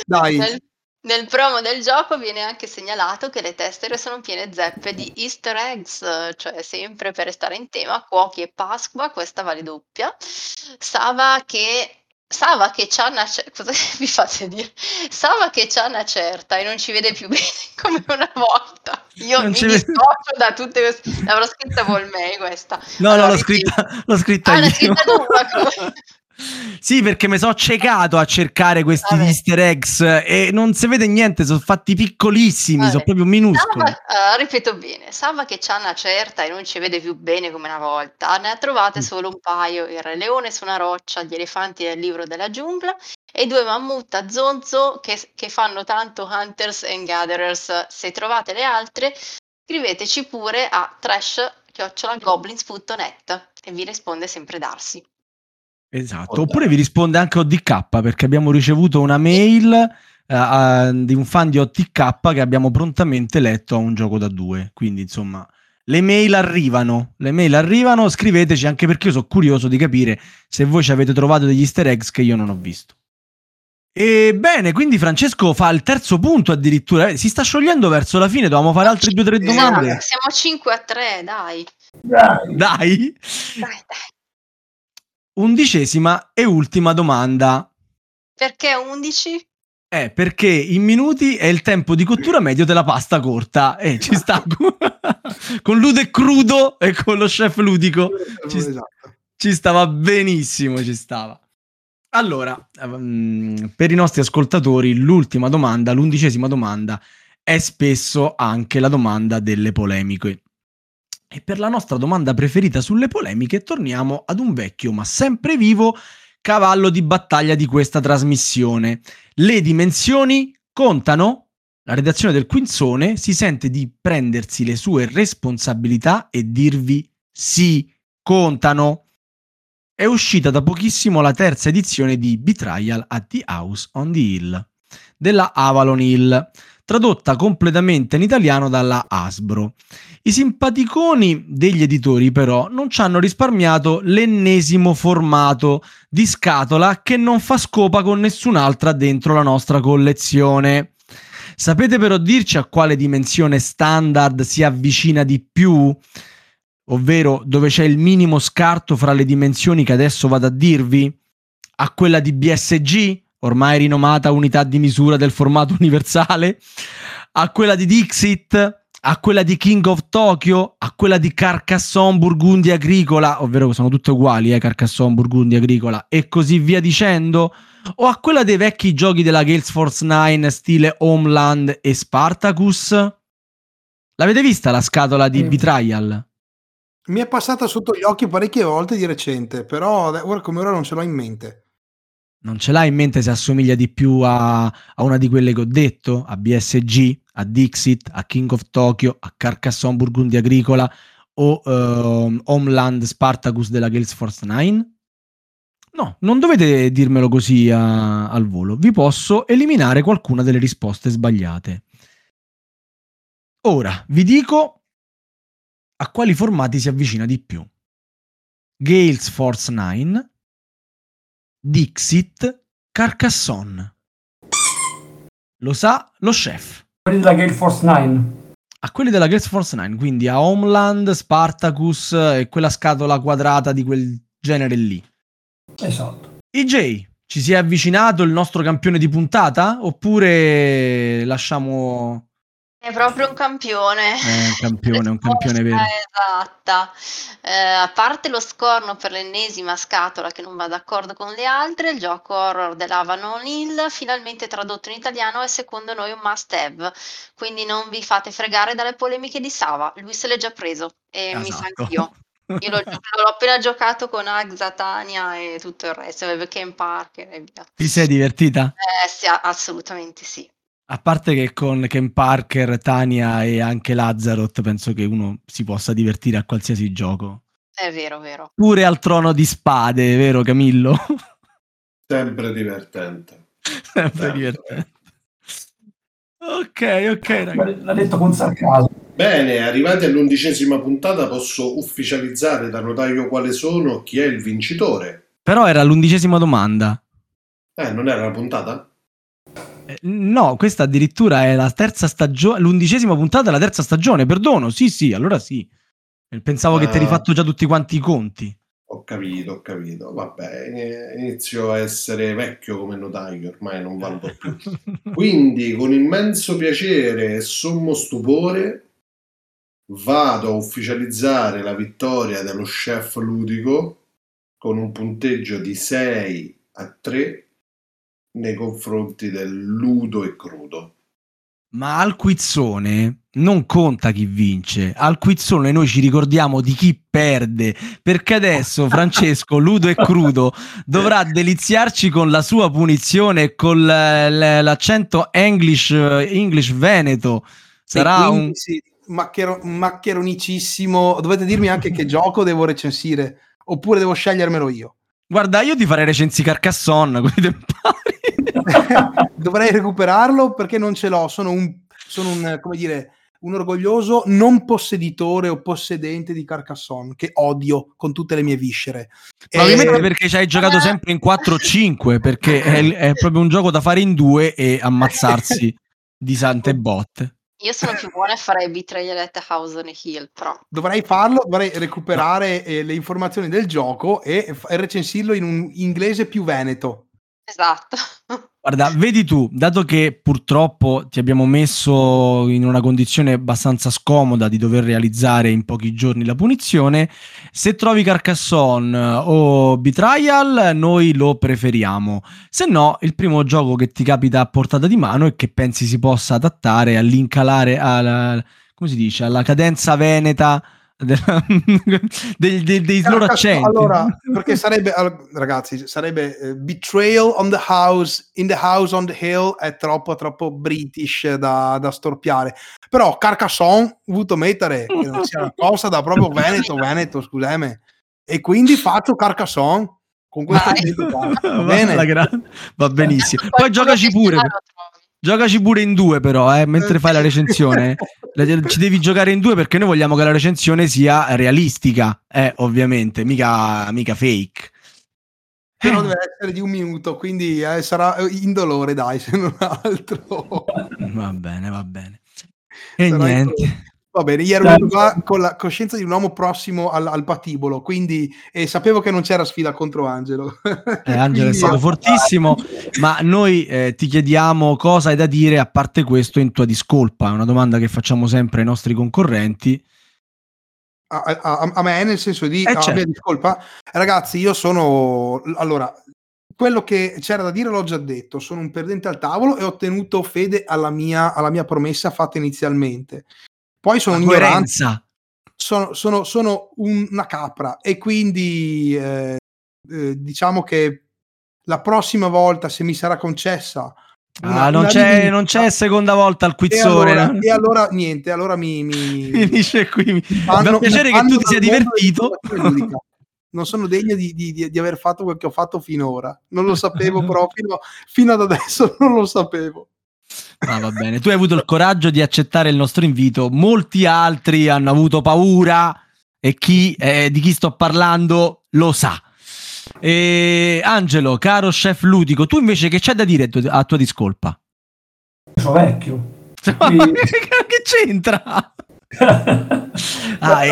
Dai. Nel promo del gioco viene anche segnalato che le tessere sono piene zeppe di easter eggs, cioè sempre per restare in tema, cuochi e Pasqua, questa vale doppia. Sava che c'ha una certa, cosa vi fate dire? Sava che c'ha una certa e non ci vede più bene come una volta. Io non mi dissocio da tutte queste. L'avrò scritta Volmei questa. No, allora, no, l'ho scritta io. Scritta tu, sì, perché mi sono ciecato a cercare questi easter eggs e non si vede niente, sono fatti piccolissimi, sono proprio minuscoli. Sava, ripeto bene, Sava che c'ha una certa e non ci vede più bene come una volta, ne ha trovate solo un paio, il Re Leone su una roccia, gli elefanti del Libro della Giungla e due mammut a zonzo che fanno tanto Hunters and Gatherers. Se trovate le altre scriveteci pure a trash@goblins.net e vi risponde sempre Darsi. Esatto, oppure vi risponde anche ODK, perché abbiamo ricevuto una mail di un fan di ODK che abbiamo prontamente letto a un gioco da due, quindi insomma le mail arrivano, scriveteci, anche perché io sono curioso di capire se voi ci avete trovato degli easter eggs che io non ho visto. E bene, quindi Francesco fa il terzo punto addirittura, si sta sciogliendo verso la fine, dovevamo fare altre 2 o 3 domande. No, siamo 5-3, dai. 11ª e ultima domanda. Perché 11? Perché in minuti è il tempo di cottura medio della pasta corta. Ci sta con Ludo e Crudo e con lo chef ludico. Ci stava benissimo, ci stava. Allora, per i nostri ascoltatori, l'ultima domanda, l'11ª domanda, è spesso anche la domanda delle polemiche. E per la nostra domanda preferita sulle polemiche torniamo ad un vecchio ma sempre vivo cavallo di battaglia di questa trasmissione. Le dimensioni contano? La redazione del Quinzone si sente di prendersi le sue responsabilità e dirvi sì, contano. È uscita da pochissimo la terza edizione di Betrayal at the House on the Hill della Avalon Hill, tradotta completamente in italiano dalla Hasbro. I simpaticoni degli editori però non ci hanno risparmiato l'ennesimo formato di scatola che non fa scopa con nessun'altra dentro la nostra collezione. Sapete però dirci a quale dimensione standard si avvicina di più? Ovvero dove c'è il minimo scarto fra le dimensioni che adesso vado a dirvi? A quella di BSG? Ormai rinomata unità di misura del formato universale, a quella di Dixit, a quella di King of Tokyo, a quella di Carcassonne, Burgundia, Agricola, ovvero che sono tutte uguali, Carcassonne, Burgundia, Agricola, e così via dicendo, o a quella dei vecchi giochi della Gale Force 9 stile Homeland e Spartacus? L'avete vista la scatola di Betrayal? Mi è passata sotto gli occhi parecchie volte di recente, però ora come ora non ce l'ho in mente. Non ce l'hai in mente se assomiglia di più a una di quelle che ho detto? A BSG, a Dixit, a King of Tokyo, a Carcassonne, Burgundia Agricola o Homeland Spartacus della Gales Force 9? No, non dovete dirmelo così al volo. Vi posso eliminare qualcuna delle risposte sbagliate. Ora, vi dico a quali formati si avvicina di più. Gales Force 9, Dixit, Carcassonne. Lo sa lo chef. Quelli della Gale Force 9. A quelli della Gale Force 9, quindi a Homeland, Spartacus e quella scatola quadrata di quel genere lì. Esatto. EJ, ci si è avvicinato il nostro campione di puntata? Oppure lasciamo... È proprio un campione. È un campione vero. Esatta. A parte lo scorno per l'ennesima scatola che non va d'accordo con le altre, il gioco horror dell'Avanon Hill, finalmente tradotto in italiano, è secondo noi un must have. Quindi non vi fate fregare dalle polemiche di Sava. Lui se l'è già preso. E esatto. Mi sa anch'io. Io l'ho appena giocato con Agza, Tania e tutto il resto, Ken Parker e via. Ti sei divertita? Sì, assolutamente sì. A parte che con Ken Parker, Tania e anche Lazzaroth penso che uno si possa divertire a qualsiasi gioco. È vero, vero. Pure al Trono di Spade, vero Camillo? Sempre divertente. Sempre divertente. Ok, ragazzi. L'ha detto con sarcasmo. Bene, arrivati all'11ª puntata posso ufficializzare da notaio quale sono, chi è il vincitore. Però era l'11ª domanda. Non era la puntata? No, questa addirittura è la terza stagione, l'11ª puntata della terza stagione, perdono, sì, allora sì. Pensavo che ti eri fatto già tutti quanti i conti. Ho capito, vabbè, inizio a essere vecchio come notaio, ormai non valgo più. Quindi, con immenso piacere e sommo stupore, vado a ufficializzare la vittoria dello chef ludico con un punteggio di 6-3 nei confronti del Ludo e Crudo. Ma al quizzone non conta chi vince, al quizzone noi ci ricordiamo di chi perde, perché adesso Francesco Ludo e Crudo dovrà deliziarci con la sua punizione, con l'accento English veneto. Sarà un maccheronicissimo. Dovete dirmi anche che gioco devo recensire, oppure devo scegliermelo io. Guarda, io ti farei recensi Carcassonne, quindi te pari. Dovrei recuperarlo perché non ce l'ho. Sono un come dire, un orgoglioso non posseditore o possedente di Carcassonne che odio con tutte le mie viscere. Probabilmente perché ci hai giocato sempre in 4-5, perché è proprio un gioco da fare in due e ammazzarsi di sante botte. Io sono più buona e farei Betrayal at House on a Hill, però... Dovrei farlo, dovrei recuperare le informazioni del gioco e recensirlo in un inglese più veneto. Esatto. Guarda, vedi tu, dato che purtroppo ti abbiamo messo in una condizione abbastanza scomoda di dover realizzare in pochi giorni la punizione, se trovi Carcassonne o Betrayal noi lo preferiamo, se no il primo gioco che ti capita a portata di mano e che pensi si possa adattare all'incalare alla, come si dice, alla cadenza veneta dei loro accenti. Allora, perché sarebbe, ragazzi, sarebbe Betrayal on the House in the House on the Hill, è troppo british da storpiare. Però Carcassonne vuto mettere che non sia una cosa da proprio veneto, scusami. E quindi faccio Carcassonne con questo va bene. Va benissimo. Poi giocaci pure in due, però, mentre fai la recensione. Ci devi giocare in due perché noi vogliamo che la recensione sia realistica, ovviamente, mica fake. Però deve essere di un minuto, quindi sarà indolore, dai, se non altro. Va bene. E sarà niente. Va bene, ieri ero qua con la coscienza di un uomo prossimo al patibolo, quindi sapevo che non c'era sfida contro Angelo. Angelo è stato fortissimo, ma noi ti chiediamo cosa hai da dire a parte questo in tua discolpa, è una domanda che facciamo sempre ai nostri concorrenti. A me, nel senso di certo. Mia discolpa? Ragazzi, io sono... Allora, quello che c'era da dire l'ho già detto, sono un perdente al tavolo e ho tenuto fede alla mia promessa fatta inizialmente. Poi sono un ignorante, sono una capra e quindi diciamo che la prossima volta, se mi sarà concessa non c'è seconda volta al quizzone e allora niente, allora mi finisce qui, mi fa piacere che tu ti sia divertito. Non sono degno di aver fatto quel che ho fatto finora, non lo sapevo, però fino ad adesso non lo sapevo. Ah, va bene, tu hai avuto il coraggio di accettare il nostro invito, molti altri hanno avuto paura e chi di chi sto parlando lo sa. Angelo, caro chef ludico, tu invece che c'è da dire a tua discolpa? Sono vecchio. Quindi... Che c'entra?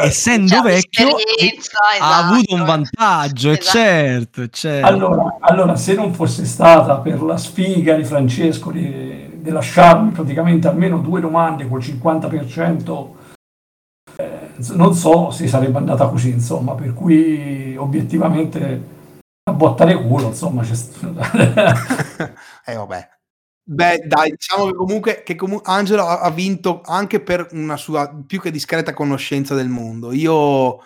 Essendo cioè, vecchio, esatto, ha avuto un vantaggio, esatto. Certo. Allora, se non fosse stata per la sfiga di Francesco di lasciarmi praticamente almeno due domande col 50%, non so se sarebbe andata così, insomma, per cui obiettivamente a bottare culo, insomma, c'è vabbè. Beh, dai, diciamo che comunque Angelo ha vinto anche per una sua più che discreta conoscenza del mondo. Io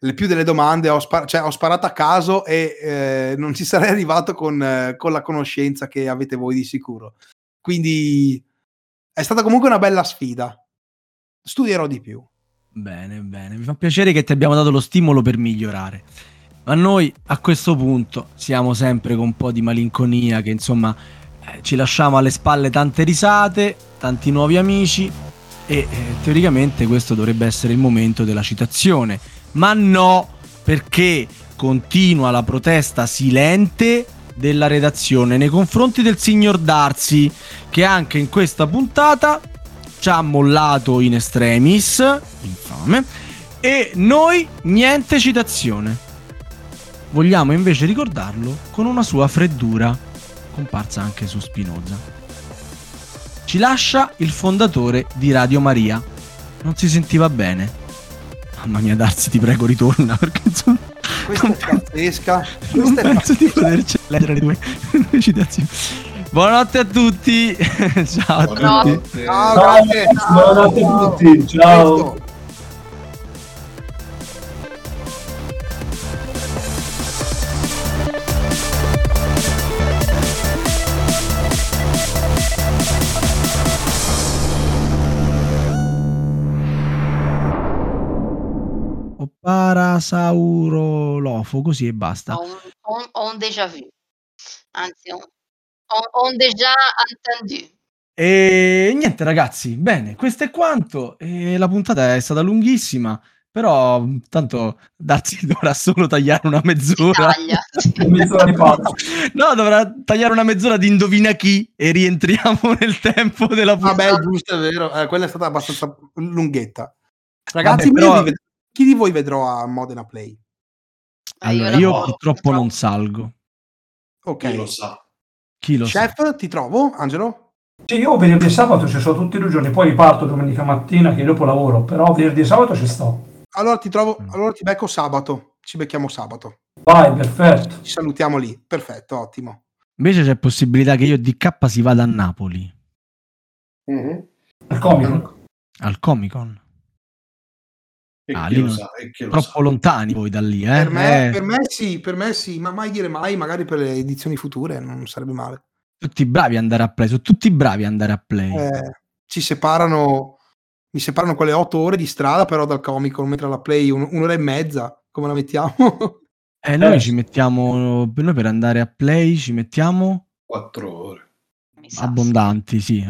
le più delle domande ho sparato a caso e non ci sarei arrivato con la conoscenza che avete voi di sicuro. Quindi è stata comunque una bella sfida. Studierò di più. Bene. Mi fa piacere che ti abbiamo dato lo stimolo per migliorare. Ma noi a questo punto siamo sempre con un po' di malinconia che insomma... ci lasciamo alle spalle tante risate, tanti nuovi amici e teoricamente questo dovrebbe essere il momento della citazione, ma no, perché continua la protesta silente della redazione nei confronti del signor Darsi, che anche in questa puntata ci ha mollato in extremis, infame, e noi niente citazione. Vogliamo invece ricordarlo con una sua freddura, comparsa anche su Spinoza. Ci lascia il fondatore di Radio Maria. Non si sentiva bene. Mamma mia, Darsi, ti prego, ritorna, perché insomma questa è pazzesca. Non penso di poterci leggere le due citazioni. Buonanotte a tutti. Ciao a tutti. Buonanotte a tutti. Ciao. Parasaurolofo, così e basta. Ho un déjà vu, anzi ho un déjà entendu. E niente ragazzi, bene, questo è quanto. E la puntata è stata lunghissima, però tanto Darsi dovrà solo tagliare una mezz'ora. No, dovrà tagliare una mezz'ora di indovina chi e rientriamo nel tempo della puntata. Vabbè, giusto, è vero, quella è stata abbastanza lunghetta. Ragazzi, però... Chi di voi vedrò a Modena Play? Allora, io purtroppo non salgo. Ok. Chi lo sa? Chef, ti trovo, Angelo? Sì, io venerdì e sabato ci sono tutti i due giorni, poi riparto domenica mattina che dopo lavoro, però venerdì e sabato ci sto. Allora ti trovo, allora ti becco sabato, ci becchiamo sabato. Vai, perfetto. Ci salutiamo lì, perfetto, ottimo. Invece c'è possibilità che io di K si vada a Napoli. Mm-hmm. Al Comic Con. Troppo lontani poi da lì, eh? Per me sì, ma mai dire mai, magari per le edizioni future non sarebbe male. Sono tutti bravi ad andare a play. Mi separano quelle 8 ore di strada però dal Comic Con, mentre alla play un'ora e mezza, come la mettiamo? Noi ci mettiamo, noi per andare a play ci mettiamo 4 ore. Abbondanti.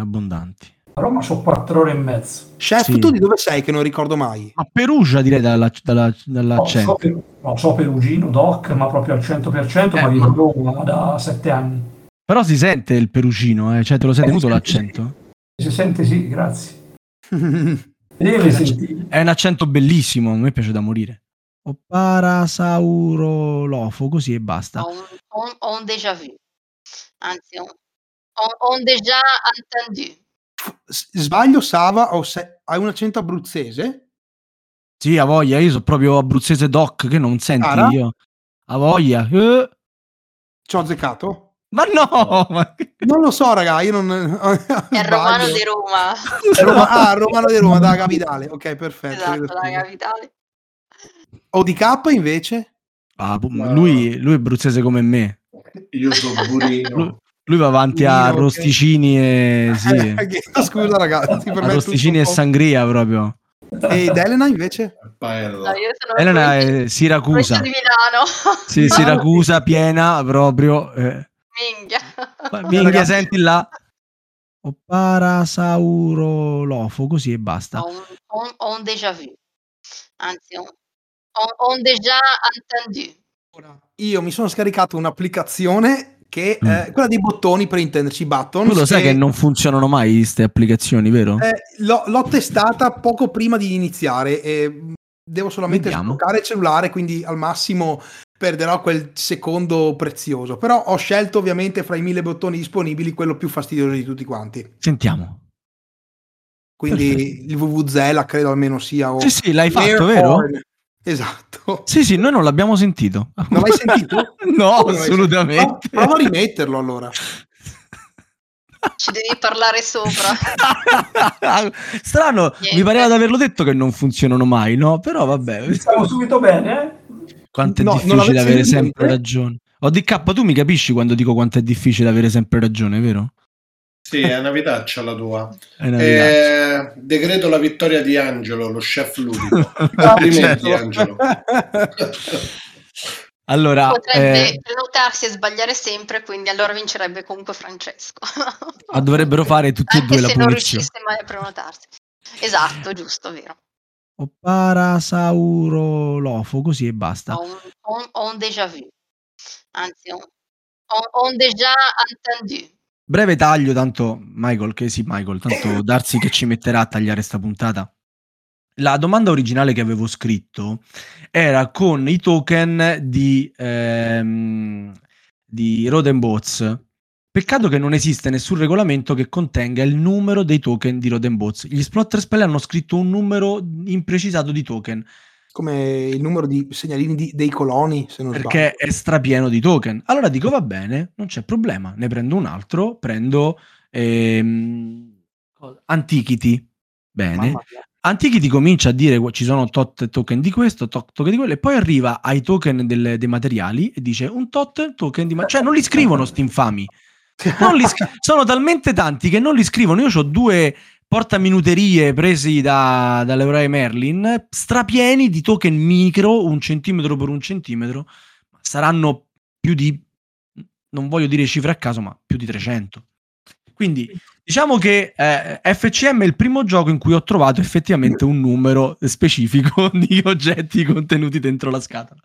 A Roma sono 4 ore e mezzo. Chef, sì. Tu di dove sei che non ricordo mai? A Perugia direi dall'accento. So perugino, doc, ma proprio al 100%, ma vivo a Roma da 7 anni. Però si sente il perugino, eh? Cioè te lo sei tenuto l'accento? Si sente, sì, grazie. È un accento bellissimo, a me piace da morire. O parasaurolofo, così e basta. Ho un déjà vu, anzi ho un déjà entendu. Sbaglio, Sava, hai un accento abruzzese? Sì, a voglia, io sono proprio abruzzese doc, che non senti Cara? Io. A voglia. Ci ho azzeccato? Ma no! Non lo so, raga, io non... È romano di Roma. Romano di Roma, dalla capitale. Ok, perfetto. Esatto, dalla capitale. ODK, invece? Lui è abruzzese come me. Io sono burino. Lui va avanti a rosticini e sì. Scusa ragazzi, per me rosticini e sangria proprio. Ed Elena invece? No, Elena è Siracusa. Di Milano. Sì, Siracusa piena proprio. Minghia, senti là. O parasaurolofo, così e basta. Ho un déjà vu. Anzi, ho un déjà entendu. Ora, io mi sono scaricato un'applicazione che quella dei bottoni, per intenderci, button. Tu lo sai che non funzionano mai queste applicazioni, vero? L'ho testata poco prima di iniziare e devo solamente sbloccare il cellulare, quindi al massimo perderò quel secondo prezioso, però ho scelto ovviamente fra i 1000 bottoni disponibili quello più fastidioso di tutti quanti. Sentiamo. Quindi perfetto. Il VVZella credo almeno sia... Sì, sì, l'hai fatto, vero? Esatto. Sì, sì, noi non l'abbiamo sentito. Non l'hai sentito? No, non assolutamente. Sentito? No, prova a rimetterlo allora. Ci devi parlare sopra. Strano, mi pareva di averlo detto che non funzionano mai, no? Però vabbè. Stavo subito bene, eh? Quanto è difficile avere sempre ragione. ODK, tu mi capisci quando dico quanto è difficile avere sempre ragione, vero? Sì, è una vitaccia la tua. Decreto la vittoria di Angelo, lo chef ludico. Complimenti, Angelo. Allora, potrebbe prenotarsi e sbagliare sempre, quindi allora vincerebbe comunque Francesco. Ma dovrebbero fare tutti e due la punizione. Anche se non riuscisse mai a prenotarsi. Esatto, giusto, vero. O parasaurolofo, così e basta. Ho un déjà vu. Anzi, ho un déjà entendu. Breve taglio, tanto Michael, tanto Darsi che ci metterà a tagliare sta puntata. La domanda originale che avevo scritto era con i token di Rodenbots. Peccato che non esiste nessun regolamento che contenga il numero dei token di Rodenbots. Gli Splotter Spell hanno scritto un numero imprecisato di token. Come il numero di segnalini dei coloni, se non sbaglio. Perché è strapieno di token. Allora dico va bene, non c'è problema, ne prendo un altro, prendo Antiquity. Bene. Antiquity comincia a dire ci sono tot token di questo, tot token di quello, e poi arriva ai token dei materiali e dice un tot token di materiali. Cioè non li scrivono sti infami. Sono talmente tanti che non li scrivono. Io ho due... portaminuterie presi dall'Eurai Merlin, strapieni di token micro, 1 centimetro per 1 centimetro, saranno più di, non voglio dire cifre a caso, ma più di 300. Quindi diciamo che FCM è il primo gioco in cui ho trovato effettivamente un numero specifico di oggetti contenuti dentro la scatola.